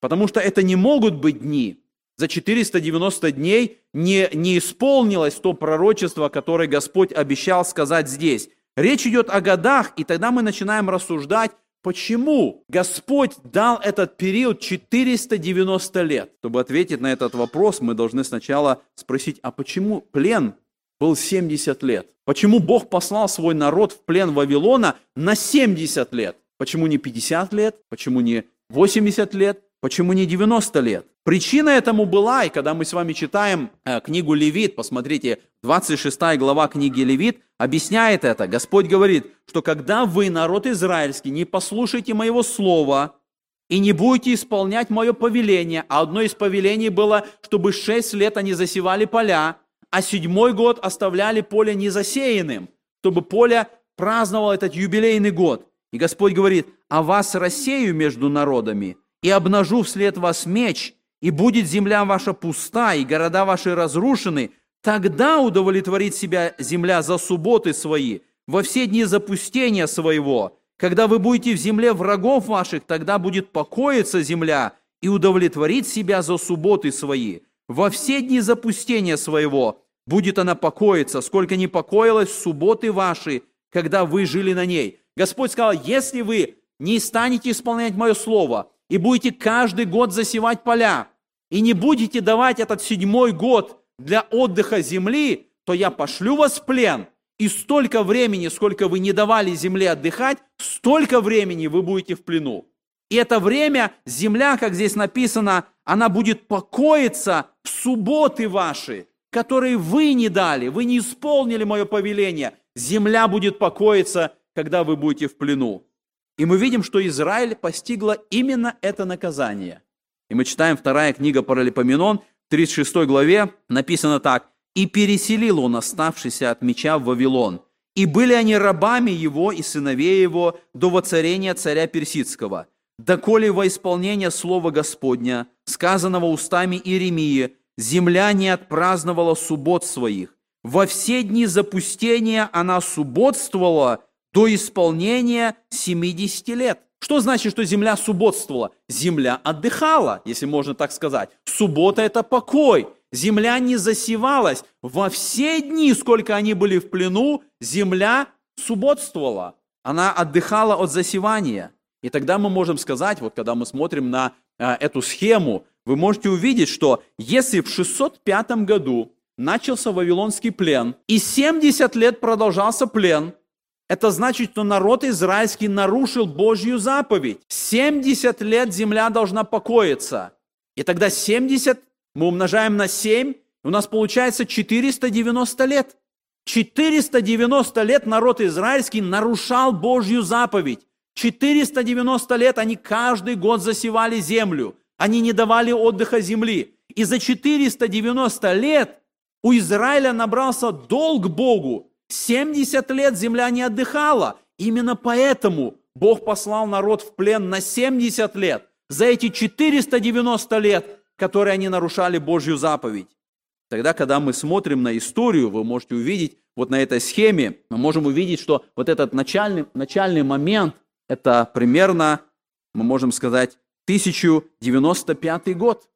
потому что это не могут быть дни. За 490 дней не исполнилось то пророчество, которое Господь обещал сказать здесь. Речь идет о годах, и тогда мы начинаем рассуждать, почему Господь дал этот период 490 лет. Чтобы ответить на этот вопрос, мы должны сначала спросить, а почему плен был 70 лет? Почему Бог послал свой народ в плен Вавилона на 70 лет? Почему не 50 лет? Почему не 80 лет? Почему не 90 лет? Причина этому была, и когда мы с вами читаем книгу Левит, посмотрите, 26 глава книги Левит объясняет это. Господь говорит, что когда вы, народ израильский, не послушаете моего слова и не будете исполнять мое повеление, а одно из повелений было, чтобы 6 лет они засевали поля, а 7-й год оставляли поле незасеянным, чтобы поле праздновало этот юбилейный год. И Господь говорит, а вас рассею между народами, и обнажу вслед вас меч, и будет земля ваша пуста, и города ваши разрушены, тогда удовлетворит себя земля за субботы свои, во все дни запустения своего. Когда вы будете в земле врагов ваших, тогда будет покоиться земля и удовлетворит себя за субботы свои. Во все дни запустения своего будет она покоиться, сколько не покоилась субботы ваши, когда вы жили на ней». Господь сказал, если вы не станете исполнять мое слово и будете каждый год засевать поля, и не будете давать этот 7-й год для отдыха земли, то я пошлю вас в плен. И столько времени, сколько вы не давали земле отдыхать, столько времени вы будете в плену. И это время земля, как здесь написано, она будет покоиться в субботы ваши, которые вы не дали, вы не исполнили мое повеление. Земля будет покоиться, когда вы будете в плену. И мы видим, что Израиль постигло именно это наказание. И мы читаем 2 книга Паралипоменон, в 36 главе написано так. «И переселил он оставшийся от меча в Вавилон, и были они рабами его и сыновей его до воцарения царя персидского, доколе во исполнение слова Господня, сказанного устами Иеремии, земля не отпраздновала суббот своих. Во все дни запустения она субботствовала до исполнения 70 лет». Что значит, что земля субботствовала? Земля отдыхала, если можно так сказать. Суббота – это покой. Земля не засевалась. Во все дни, сколько они были в плену, земля субботствовала. Она отдыхала от засевания. И тогда мы можем сказать, вот когда мы смотрим на эту схему, вы можете увидеть, что если в 605 году начался Вавилонский плен, и 70 лет продолжался плен, это значит, что народ израильский нарушил Божью заповедь. 70 лет земля должна покоиться. И тогда 70 мы умножаем на 7, у нас получается 490 лет. 490 лет народ израильский нарушал Божью заповедь. 490 лет они каждый год засевали землю. Они не давали отдыха земли. И за 490 лет у Израиля набрался долг Богу. 70 лет земля не отдыхала. Именно поэтому Бог послал народ в плен на 70 лет. За эти 490 лет, которые они нарушали Божью заповедь. Тогда, когда мы смотрим на историю, вы можете увидеть, вот на этой схеме, мы можем увидеть, что вот этот начальный момент, это примерно, мы можем сказать, 1095 год.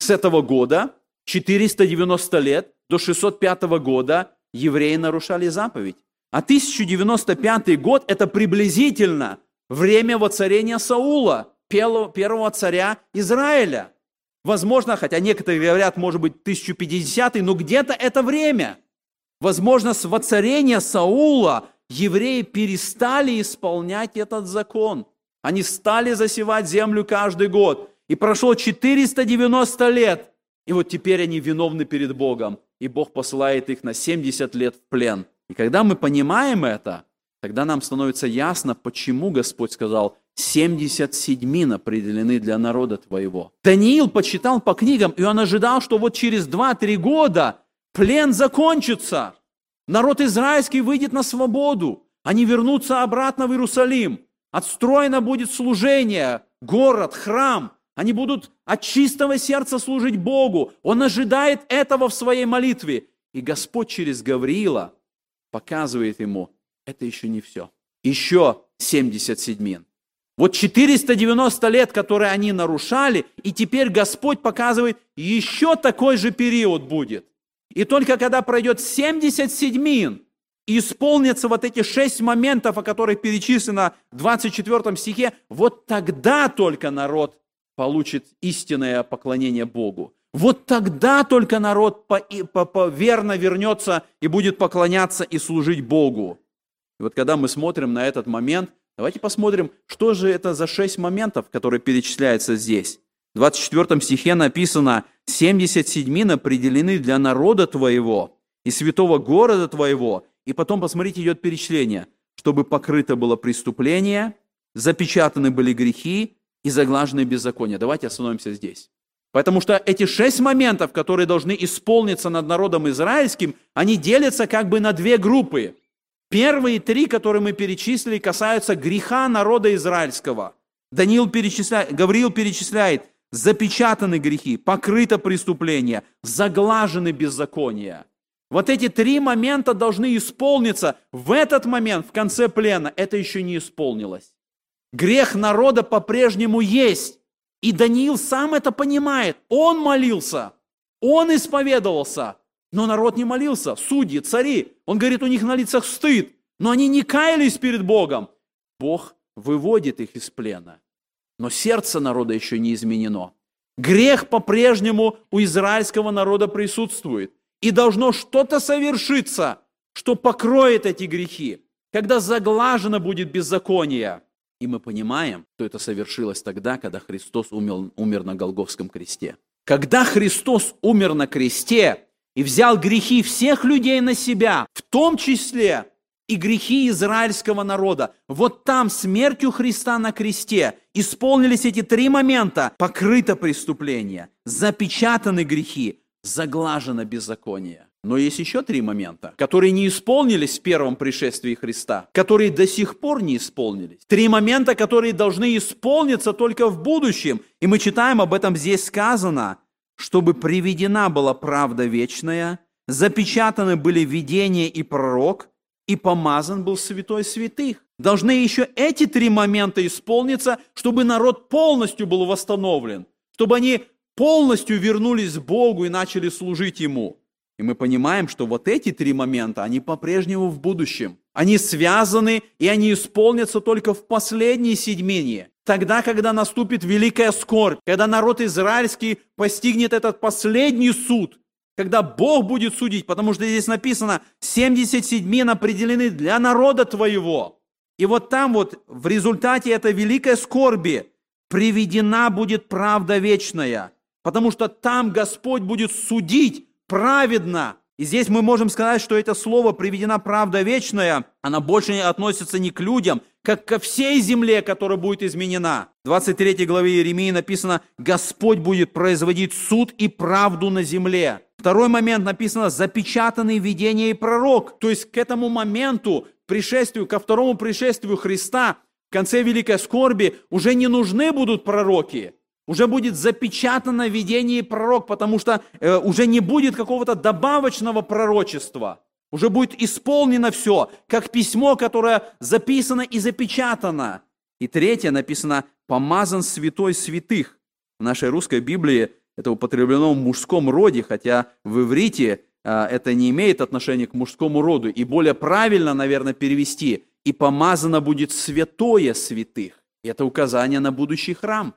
С этого года, 490 лет, до 605 года, евреи нарушали заповедь. А 1095 год – это приблизительно время воцарения Саула, первого царя Израиля. Возможно, хотя некоторые говорят, может быть, 1050, но где-то это время. Возможно, с воцарения Саула евреи перестали исполнять этот закон. Они стали засевать землю каждый год. И прошло 490 лет. И вот теперь они виновны перед Богом. И Бог посылает их на 70 лет в плен. И когда мы понимаем это, тогда нам становится ясно, почему Господь сказал, 70 седьмин определены для народа твоего. Даниил почитал по книгам, и он ожидал, что вот через 2-3 года плен закончится. Народ израильский выйдет на свободу. Они вернутся обратно в Иерусалим. Отстроено будет служение, город, храм. Они будут от чистого сердца служить Богу. Он ожидает этого в своей молитве. И Господь через Гавриила показывает ему, это еще не все. Еще 70 седьмин. Вот 490 лет, которые они нарушали, и теперь Господь показывает, еще такой же период будет. И только когда пройдет 70 седьмин, и исполнятся вот эти 6 моментов, о которых перечислено в 24 стихе, вот тогда только народ получит истинное поклонение Богу. Вот тогда только народ верно вернется и будет поклоняться и служить Богу. И вот когда мы смотрим на этот момент, давайте посмотрим, что же это за 6 моментов, которые перечисляются здесь. В 24 стихе написано, 70 седьмин определены для народа твоего и святого города твоего. И потом, посмотрите, идет перечисление, чтобы покрыто было преступление, запечатаны были грехи, и заглаженные беззакония. Давайте остановимся здесь. Потому что эти 6 моментов, которые должны исполниться над народом израильским, они делятся как бы на 2 группы. Первые 3, которые мы перечислили, касаются греха народа израильского. Гавриил перечисляет: запечатаны грехи, покрыто преступление, заглажены беззакония. Вот эти три момента должны исполниться. В этот момент, в конце плена, это еще не исполнилось. Грех народа по-прежнему есть. И Даниил сам это понимает. Он молился, он исповедовался, но народ не молился. Судьи, цари, он говорит, у них на лицах стыд, но они не каялись перед Богом. Бог выводит их из плена. Но сердце народа еще не изменено. Грех по-прежнему у израильского народа присутствует. И должно что-то совершиться, что покроет эти грехи, когда заглажено будет беззаконие. И мы понимаем, что это совершилось тогда, когда Христос умер на Голгофском кресте. Когда Христос умер на кресте и взял грехи всех людей на себя, в том числе и грехи израильского народа, вот там смертью Христа на кресте исполнились эти три момента: покрыто преступление, запечатаны грехи, заглажено беззаконие. Но есть еще три момента, которые не исполнились в первом пришествии Христа, которые до сих пор не исполнились. Три момента, которые должны исполниться только в будущем. И мы читаем об этом, здесь сказано: чтобы приведена была правда вечная, запечатаны были видение и пророк, и помазан был святой святых. Должны еще эти три момента исполниться, чтобы народ полностью был восстановлен, чтобы они полностью вернулись к Богу и начали служить Ему. И мы понимаем, что вот эти три момента, они по-прежнему в будущем. Они связаны, и они исполнятся только в последней седьмине. Тогда, когда наступит великая скорбь, когда народ израильский постигнет этот последний суд, когда Бог будет судить, потому что здесь написано: 70 седьмин определены для народа твоего. И вот там вот в результате этой великой скорби приведена будет правда вечная, потому что там Господь будет судить праведно. И здесь мы можем сказать, что это слово «приведена правда вечная», она больше относится не к людям, как ко всей земле, которая будет изменена. В 23 главе Иеремии написано: «Господь будет производить суд и правду на земле». Второй момент написано: «запечатанный видение и пророк». То есть к этому моменту, пришествию, ко второму пришествию Христа, в конце великой скорби уже не нужны будут пророки. Уже будет запечатано видение и пророк, потому что уже не будет какого-то добавочного пророчества. Уже будет исполнено все, как письмо, которое записано и запечатано. И третье написано: «помазан святой святых». В нашей русской Библии это употреблено в мужском роде, хотя в иврите это не имеет отношения к мужскому роду. И более правильно, наверное, перевести: «и помазано будет святое святых». И это указание на будущий храм,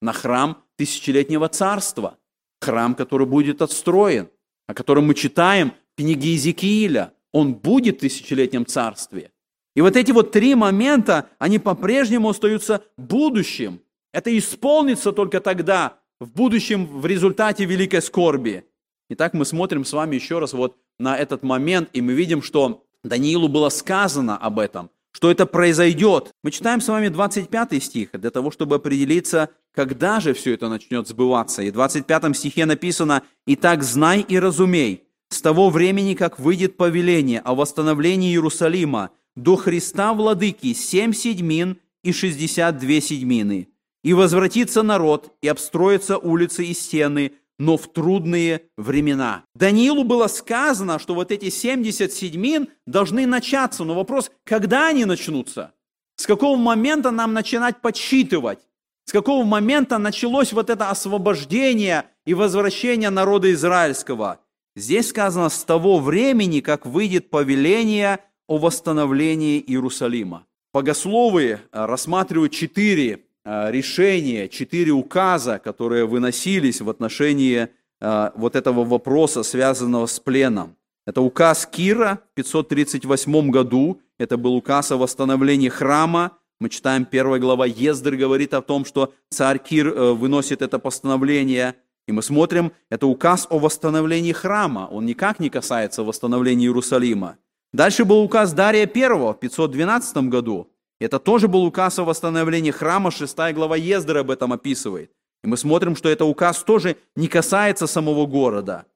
на храм тысячелетнего царства, храм, который будет отстроен, о котором мы читаем в книге Иезекииля. Он будет в тысячелетнем царстве. И вот эти вот три момента, они по-прежнему остаются будущим. Это исполнится только тогда, в будущем, в результате великой скорби. Итак, мы смотрим с вами еще раз вот на этот момент, и мы видим, что Даниилу было сказано об этом, что это произойдет. Мы читаем с вами 25 стих, для того, чтобы определиться, когда же все это начнет сбываться. И в 25 стихе написано: «Итак, знай и разумей, с того времени, как выйдет повеление о восстановлении Иерусалима, до Христа Владыки 7 седьмин и 62 седьмины, и возвратится народ, и обстроятся улицы и стены, но в трудные времена». Даниилу было сказано, что вот эти 70 седьмин должны начаться. Но вопрос, когда они начнутся? С какого момента нам начинать подсчитывать? С какого момента началось вот это освобождение и возвращение народа израильского? Здесь сказано: с того времени, как выйдет повеление о восстановлении Иерусалима. Богословы рассматривают 4 решения, 4 указа, которые выносились в отношении вот этого вопроса, связанного с пленом. Это указ Кира в 538 году, это был указ о восстановлении храма. Мы читаем 1 глава Ездры, говорит о том, что царь Кир выносит это постановление. И мы смотрим, это указ о восстановлении храма, он никак не касается восстановления Иерусалима. Дальше был указ Дария I в 512 году. Это тоже был указ о восстановлении храма, 6 глава Ездры об этом описывает. И мы смотрим, что этот указ тоже не касается самого города.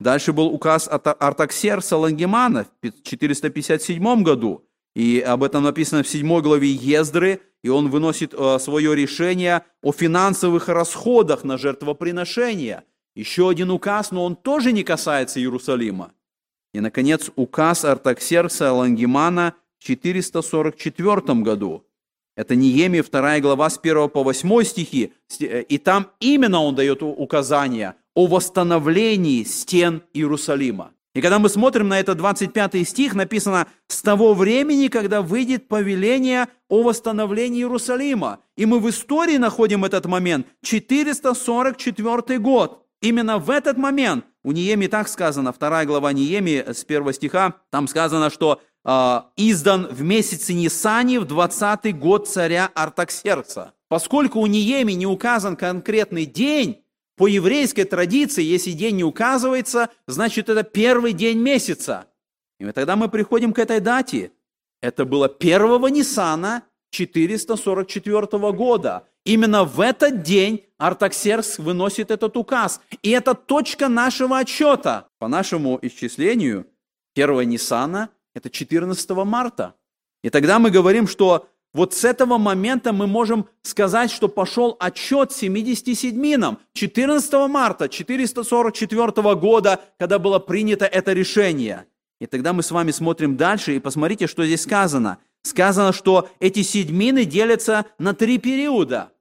Дальше был указ Артаксеркса Лонгимана в 457 году. И об этом написано в 7 главе Ездры, и он выносит свое решение о финансовых расходах на жертвоприношение. Еще один указ, но он тоже не касается Иерусалима. И, наконец, указ Артаксеркса Лонгимана в 444 году. Это Неемия, 2 глава, с 1 по 8 стихи. И там именно он дает указания о восстановлении стен Иерусалима. И когда мы смотрим на это 25 стих, написано: «С того времени, когда выйдет повеление о восстановлении Иерусалима». И мы в истории находим этот момент, 444 год. Именно в этот момент у Неемии так сказано, 2 глава Неемии с 1 стиха, там сказано, что издан в месяце Нисани в 20-й год царя Артаксеркса. Поскольку у Неемии не указан конкретный день, по еврейской традиции, если день не указывается, значит, это первый день месяца. И тогда мы приходим к этой дате. Это было 1 Нисана 444 года. Именно в этот день Артаксеркс выносит этот указ. И это точка нашего отчета. По нашему исчислению, 1 Нисана – это 14 марта. И тогда мы говорим, что вот с этого момента мы можем сказать, что пошел отчет 77-м, 14 марта 444 года, когда было принято это решение. И тогда мы с вами смотрим дальше, и посмотрите, что здесь сказано. Сказано, что эти седьмины делятся на 3 периода.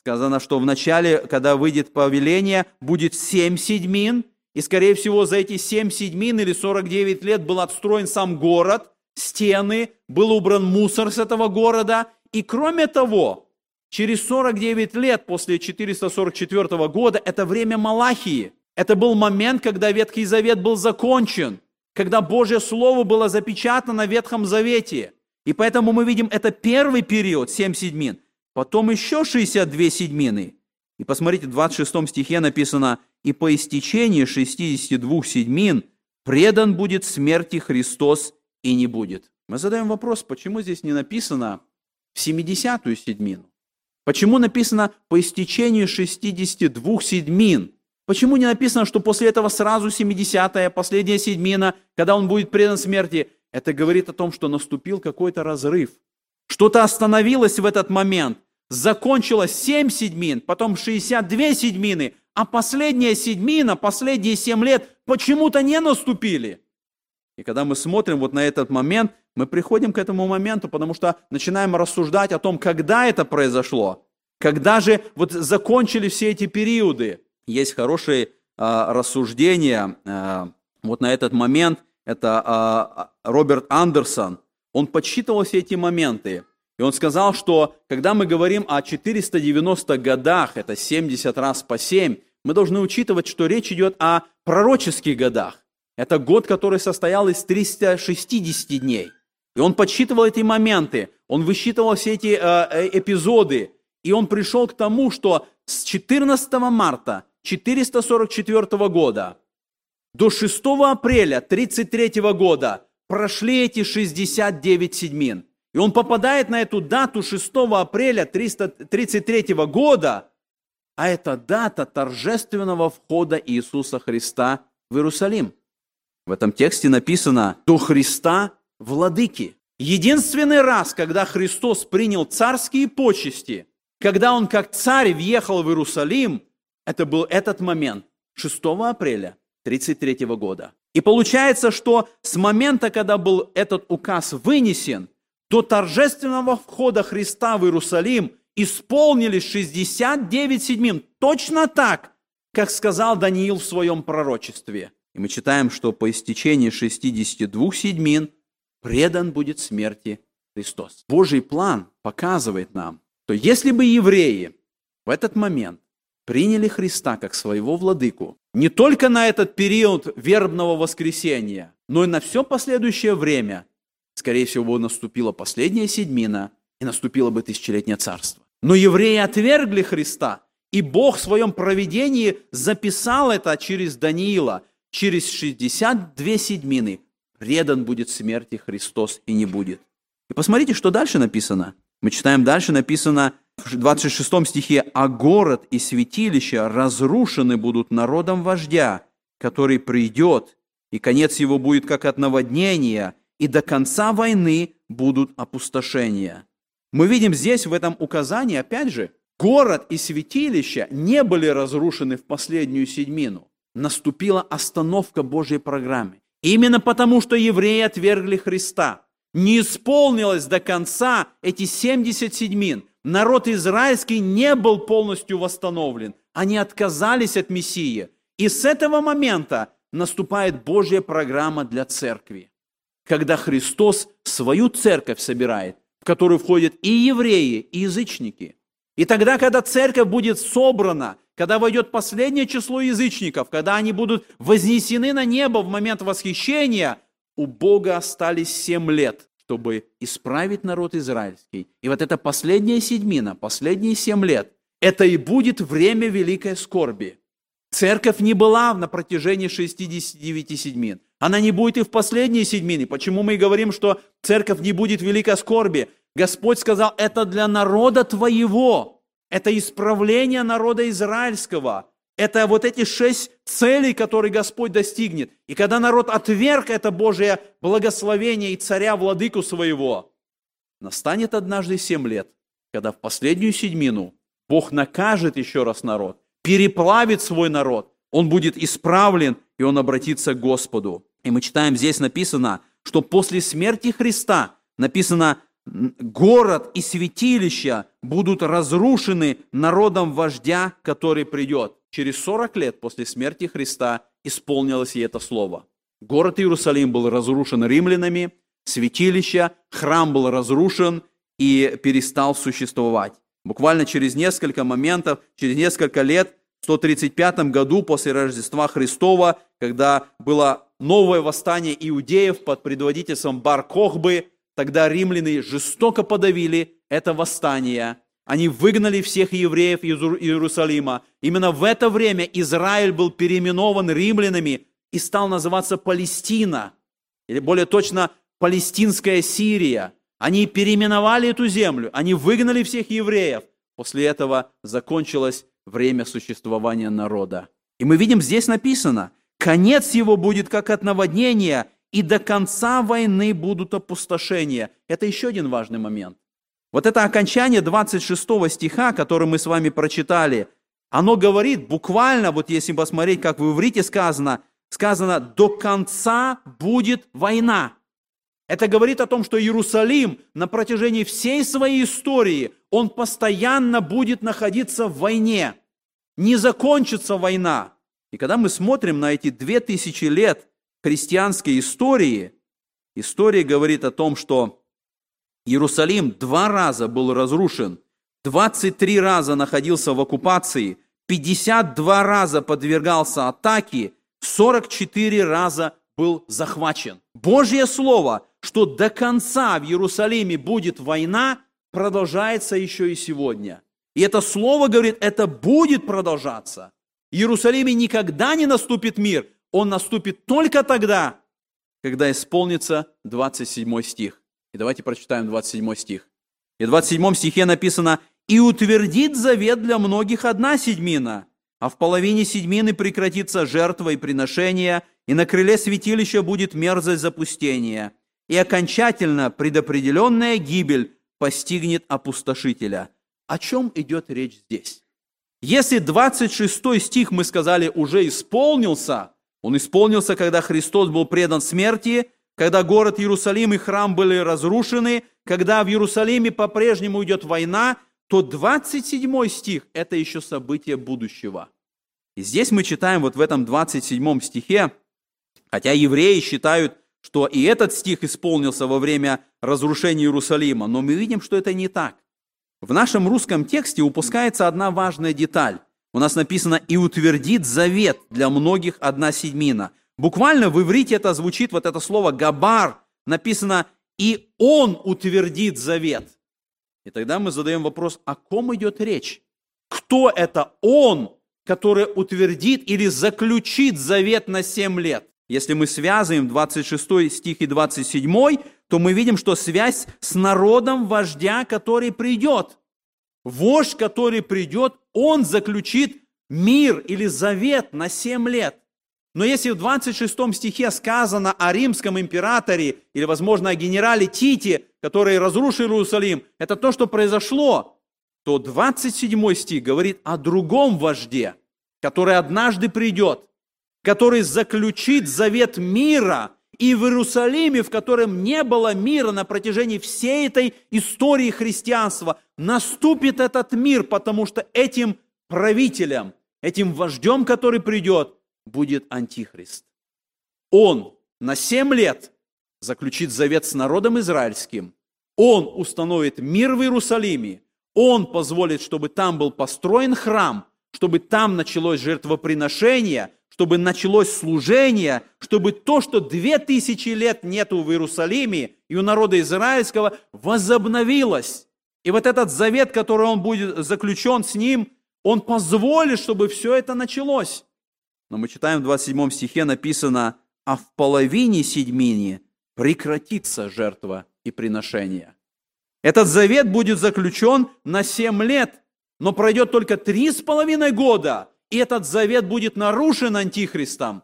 Сказано, что в начале, когда выйдет повеление, будет 7 седьмин, и, скорее всего, за эти 7 седьмин или 49 лет был отстроен сам город, стены, был убран мусор с этого города. И кроме того, через 49 лет после 444 года, это время Малахии. Это был момент, когда Ветхий Завет был закончен, когда Божье Слово было запечатано в Ветхом Завете. И поэтому мы видим, это первый период, 7 седьмин, потом еще 62 седьмины. И посмотрите, в 26 стихе написано: «И по истечении 62 седьмин предан будет смерти Христос и не будет». Мы задаем вопрос, почему здесь не написано в 70-ю седьмину? Почему написано по истечении 62 седьмин? Почему не написано, что после этого сразу 70-я, последняя седьмина, когда он будет предан смерти? Это говорит о том, что наступил какой-то разрыв. Что-то остановилось в этот момент. Закончилось 7 седьмин, потом 62 седьмины, а последняя седьмина, последние 7 лет почему-то не наступили. И когда мы смотрим вот на этот момент, мы приходим к этому моменту, потому что начинаем рассуждать о том, когда это произошло, когда же вот закончили все эти периоды. Есть хорошие рассуждения вот на этот момент. Это Роберт Андерсон. Он подсчитывал все эти моменты. И он сказал, что когда мы говорим о 490 годах, это 70 раз по 7, мы должны учитывать, что речь идет о пророческих годах. Это год, который состоял из 360 дней. И он подсчитывал эти моменты, он высчитывал все эти эпизоды. И он пришел к тому, что с 14 марта 444 года до 6 апреля 33 года прошли эти 69 седьмин. И он попадает на эту дату 6 апреля 33 года, а это дата торжественного входа Иисуса Христа в Иерусалим. В этом тексте написано: «До Христа владыки». Единственный раз, когда Христос принял царские почести, когда Он как царь въехал в Иерусалим, это был этот момент, 6 апреля 1933 года. И получается, что с момента, когда был этот указ вынесен, до торжественного входа Христа в Иерусалим исполнились 69 седьмин, точно так, как сказал Даниил в своем пророчестве. И мы читаем, что по истечении 62 седьмин предан будет смерти Христос. Божий план показывает нам, что если бы евреи в этот момент приняли Христа как своего владыку, не только на этот период вербного воскресения, но и на все последующее время, скорее всего, наступила последняя седьмина и наступило бы тысячелетнее царство. Но евреи отвергли Христа, и Бог в своем провидении записал это через Даниила. Через 62 седьмины предан будет смерти Христос и не будет. И посмотрите, что дальше написано. Мы читаем дальше, написано в 26 стихе: «А город и святилище разрушены будут народом вождя, который придет, и конец его будет как от наводнения, и и до конца войны будут опустошения. Мы видим здесь, в этом указании, опять же, город и святилище не были разрушены в последнюю седьмину. Наступила остановка Божьей программы. Именно потому, что евреи отвергли Христа, не исполнилось до конца эти 70 седьмин. Народ израильский не был полностью восстановлен. Они отказались от Мессии. И с этого момента наступает Божья программа для церкви, когда Христос свою церковь собирает, в которую входят и евреи, и язычники. И тогда, когда церковь будет собрана, когда войдет последнее число язычников, когда они будут вознесены на небо в момент восхищения, у Бога остались 7 лет, чтобы исправить народ израильский. И вот эта последняя седьмина, последние 7 лет, это и будет время великой скорби. Церковь не была на протяжении 69 седьмин. Она не будет и в последние седьмины. Почему мы и говорим, что церковь не будет великой скорби? Господь сказал, это для народа твоего. Это исправление народа израильского. Это вот эти 6 целей, которые Господь достигнет. И когда народ отверг это Божие благословение и царя, владыку своего, настанет однажды 7 лет, когда в последнюю седьмину Бог накажет еще раз народ, переплавит свой народ, он будет исправлен, и он обратится к Господу. И мы читаем, здесь написано, что после смерти Христа, написано, город и святилища будут разрушены народом вождя, который придет. Через 40 лет после смерти Христа исполнилось и это слово. Город Иерусалим был разрушен римлянами, святилище, храм был разрушен и перестал существовать. Буквально через несколько моментов, через несколько лет, в 135 году после Рождества Христова, когда было новое восстание иудеев под предводительством Бар-Кохбы, тогда римляне жестоко подавили это восстание. Они выгнали всех евреев из Иерусалима. Именно в это время Израиль был переименован римлянами и стал называться Палестина, или более точно Палестинская Сирия. Они переименовали эту землю, они выгнали всех евреев. После этого закончилось время существования народа. И мы видим, здесь написано, конец его будет как от наводнения, и до конца войны будут опустошения. Это еще один важный момент. Вот это окончание 26 стиха, который мы с вами прочитали, оно говорит буквально, вот если посмотреть, как в иврите сказано, до конца будет война. Это говорит о том, что Иерусалим на протяжении всей своей истории, он постоянно будет находиться в войне. Не закончится война. И когда мы смотрим на эти 2000 лет, христианской истории, история говорит о том, что Иерусалим 2 раза был разрушен, 23 раза находился в оккупации, 52 раза подвергался атаке, 44 раза был захвачен. Божье слово, что до конца в Иерусалиме будет война, продолжается еще и сегодня. И это слово говорит, это будет продолжаться. В Иерусалиме никогда не наступит мир. Он наступит только тогда, когда исполнится 27 стих. И давайте прочитаем 27 стих. И в 27 стихе написано, «И утвердит завет для многих 1 седьмина, а в половине седьмины прекратится жертва и приношение, и на крыле святилища будет мерзость запустения, и окончательно предопределенная гибель постигнет опустошителя». О чем идет речь здесь? Если 26 стих, мы сказали, уже исполнился, он исполнился, когда Христос был предан смерти, когда город Иерусалим и храм были разрушены, когда в Иерусалиме по-прежнему идет война, то 27 стих – это еще событие будущего. И здесь мы читаем вот в этом 27 стихе, хотя евреи считают, что и этот стих исполнился во время разрушения Иерусалима, но мы видим, что это не так. В нашем русском тексте упускается одна важная деталь. У нас написано «и утвердит завет для многих 1 седьмина». Буквально в иврите это звучит, вот это слово «габар», написано «и он утвердит завет». И тогда мы задаем вопрос, о ком идет речь? Кто это он, который утвердит или заключит завет на 7 лет? Если мы связываем 26 стих и 27, то мы видим, что связь с народом вождя, который придет. Вождь, который придет, он заключит мир или завет на 7 лет. Но если в 26 стихе сказано о римском императоре или, возможно, о генерале Тите, который разрушил Иерусалим, это то, что произошло, то 27 стих говорит о другом вожде, который однажды придет, который заключит завет мира, и в Иерусалиме, в котором не было мира на протяжении всей этой истории христианства, наступит этот мир, потому что этим правителем, этим вождем, который придет, будет Антихрист. Он на 7 лет заключит завет с народом израильским, он установит мир в Иерусалиме, он позволит, чтобы там был построен храм, чтобы там началось жертвоприношение, чтобы началось служение, чтобы то, что 2000 лет нету в Иерусалиме и у народа израильского, возобновилось. И вот этот завет, который он будет заключен с ним, он позволит, чтобы все это началось. Но мы читаем в 27 стихе написано: «А в половине седьмины прекратится жертва и приношение». Этот завет будет заключен на 7 лет, но пройдет только 3,5 года, и этот завет будет нарушен Антихристом.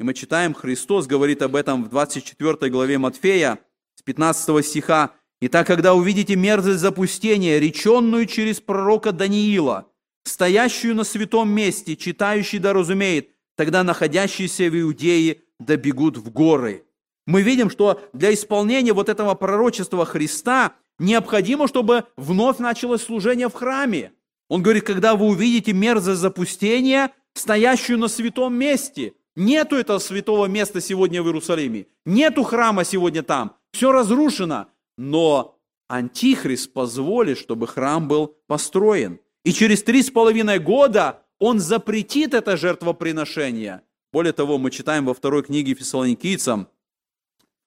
И мы читаем, Христос говорит об этом в 24 главе Матфея, с 15 стиха. «Итак, когда увидите мерзость запустения, реченную через пророка Даниила, стоящую на святом месте, читающий да разумеет, тогда находящиеся в Иудее да бегут в горы». Мы видим, что для исполнения вот этого пророчества Христа необходимо, чтобы вновь началось служение в храме. Он говорит, когда вы увидите мерзость запустения, стоящую на святом месте. Нету этого святого места сегодня в Иерусалиме. Нету храма сегодня там. Все разрушено. Но Антихрист позволит, чтобы храм был построен. И через 3,5 года он запретит это жертвоприношение. Более того, мы читаем во 2 книге Фессалоникийцам: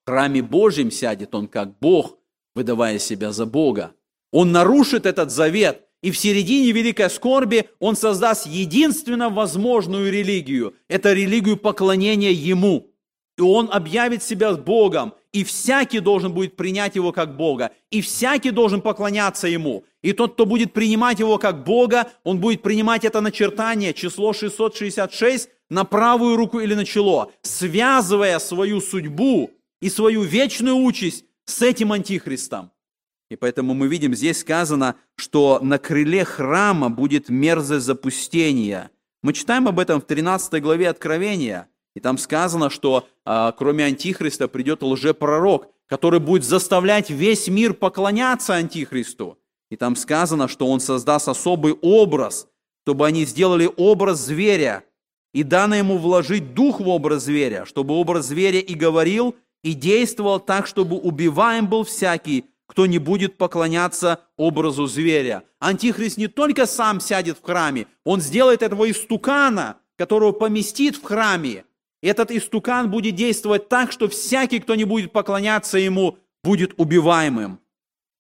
в храме Божьем сядет он как Бог, выдавая себя за Бога. Он нарушит этот завет, и в середине великой скорби он создаст единственно возможную религию. Это религию поклонения Ему. И он объявит себя Богом, и всякий должен будет принять Его как Бога, и всякий должен поклоняться Ему. И тот, кто будет принимать Его как Бога, он будет принимать это начертание, число 666, на правую руку или на чело, связывая свою судьбу и свою вечную участь с этим Антихристом. И поэтому мы видим, здесь сказано, что на крыле храма будет мерзость запустения. Мы читаем об этом в 13 главе Откровения. И там сказано, что кроме Антихриста придет лжепророк, который будет заставлять весь мир поклоняться Антихристу. И там сказано, что он создаст особый образ, чтобы они сделали образ зверя, и дано ему вложить дух в образ зверя, чтобы образ зверя и говорил, и действовал так, чтобы убиваем был всякий, кто не будет поклоняться образу зверя. Антихрист не только сам сядет в храме, он сделает этого истукана, которого поместит в храме. Этот истукан будет действовать так, что всякий, кто не будет поклоняться ему, будет убиваемым.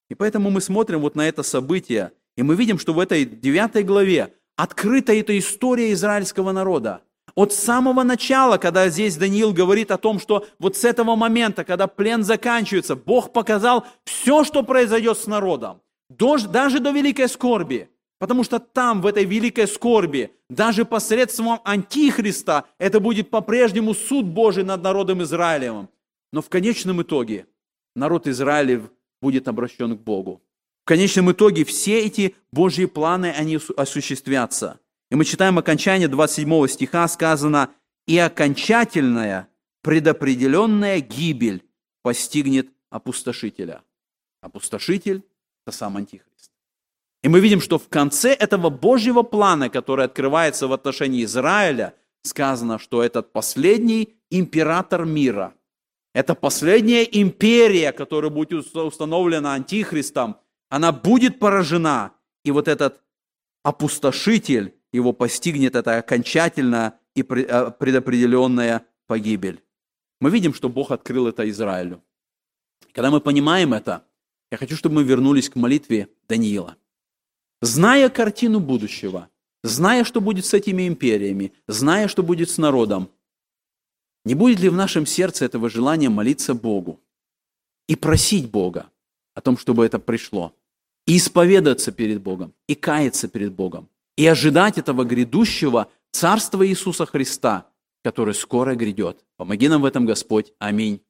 И поэтому мы смотрим вот на это событие, и мы видим, что в этой 9 главе открыта эта история израильского народа. От самого начала, когда здесь Даниил говорит о том, что вот с этого момента, когда плен заканчивается, Бог показал все, что произойдет с народом, даже до великой скорби. Потому что там, в этой великой скорби, даже посредством Антихриста, это будет по-прежнему суд Божий над народом Израилевым. Но в конечном итоге народ Израилев будет обращен к Богу. В конечном итоге все эти Божьи планы, они осуществятся. И мы читаем окончание 27 стиха, сказано: «И окончательная, предопределенная гибель постигнет опустошителя». Опустошитель – это сам Антихрист. И мы видим, что в конце этого Божьего плана, который открывается в отношении Израиля, сказано, что этот последний император мира, это последняя империя, которая будет установлена Антихристом, она будет поражена, и вот этот опустошитель, его постигнет эта окончательная и предопределенная погибель. Мы видим, что Бог открыл это Израилю. Когда мы понимаем это, я хочу, чтобы мы вернулись к молитве Даниила. Зная картину будущего, зная, что будет с этими империями, зная, что будет с народом, не будет ли в нашем сердце этого желания молиться Богу и просить Бога о том, чтобы это пришло, и исповедаться перед Богом, и каяться перед Богом, и ожидать этого грядущего Царства Иисуса Христа, который скоро грядет. Помоги нам в этом, Господь. Аминь.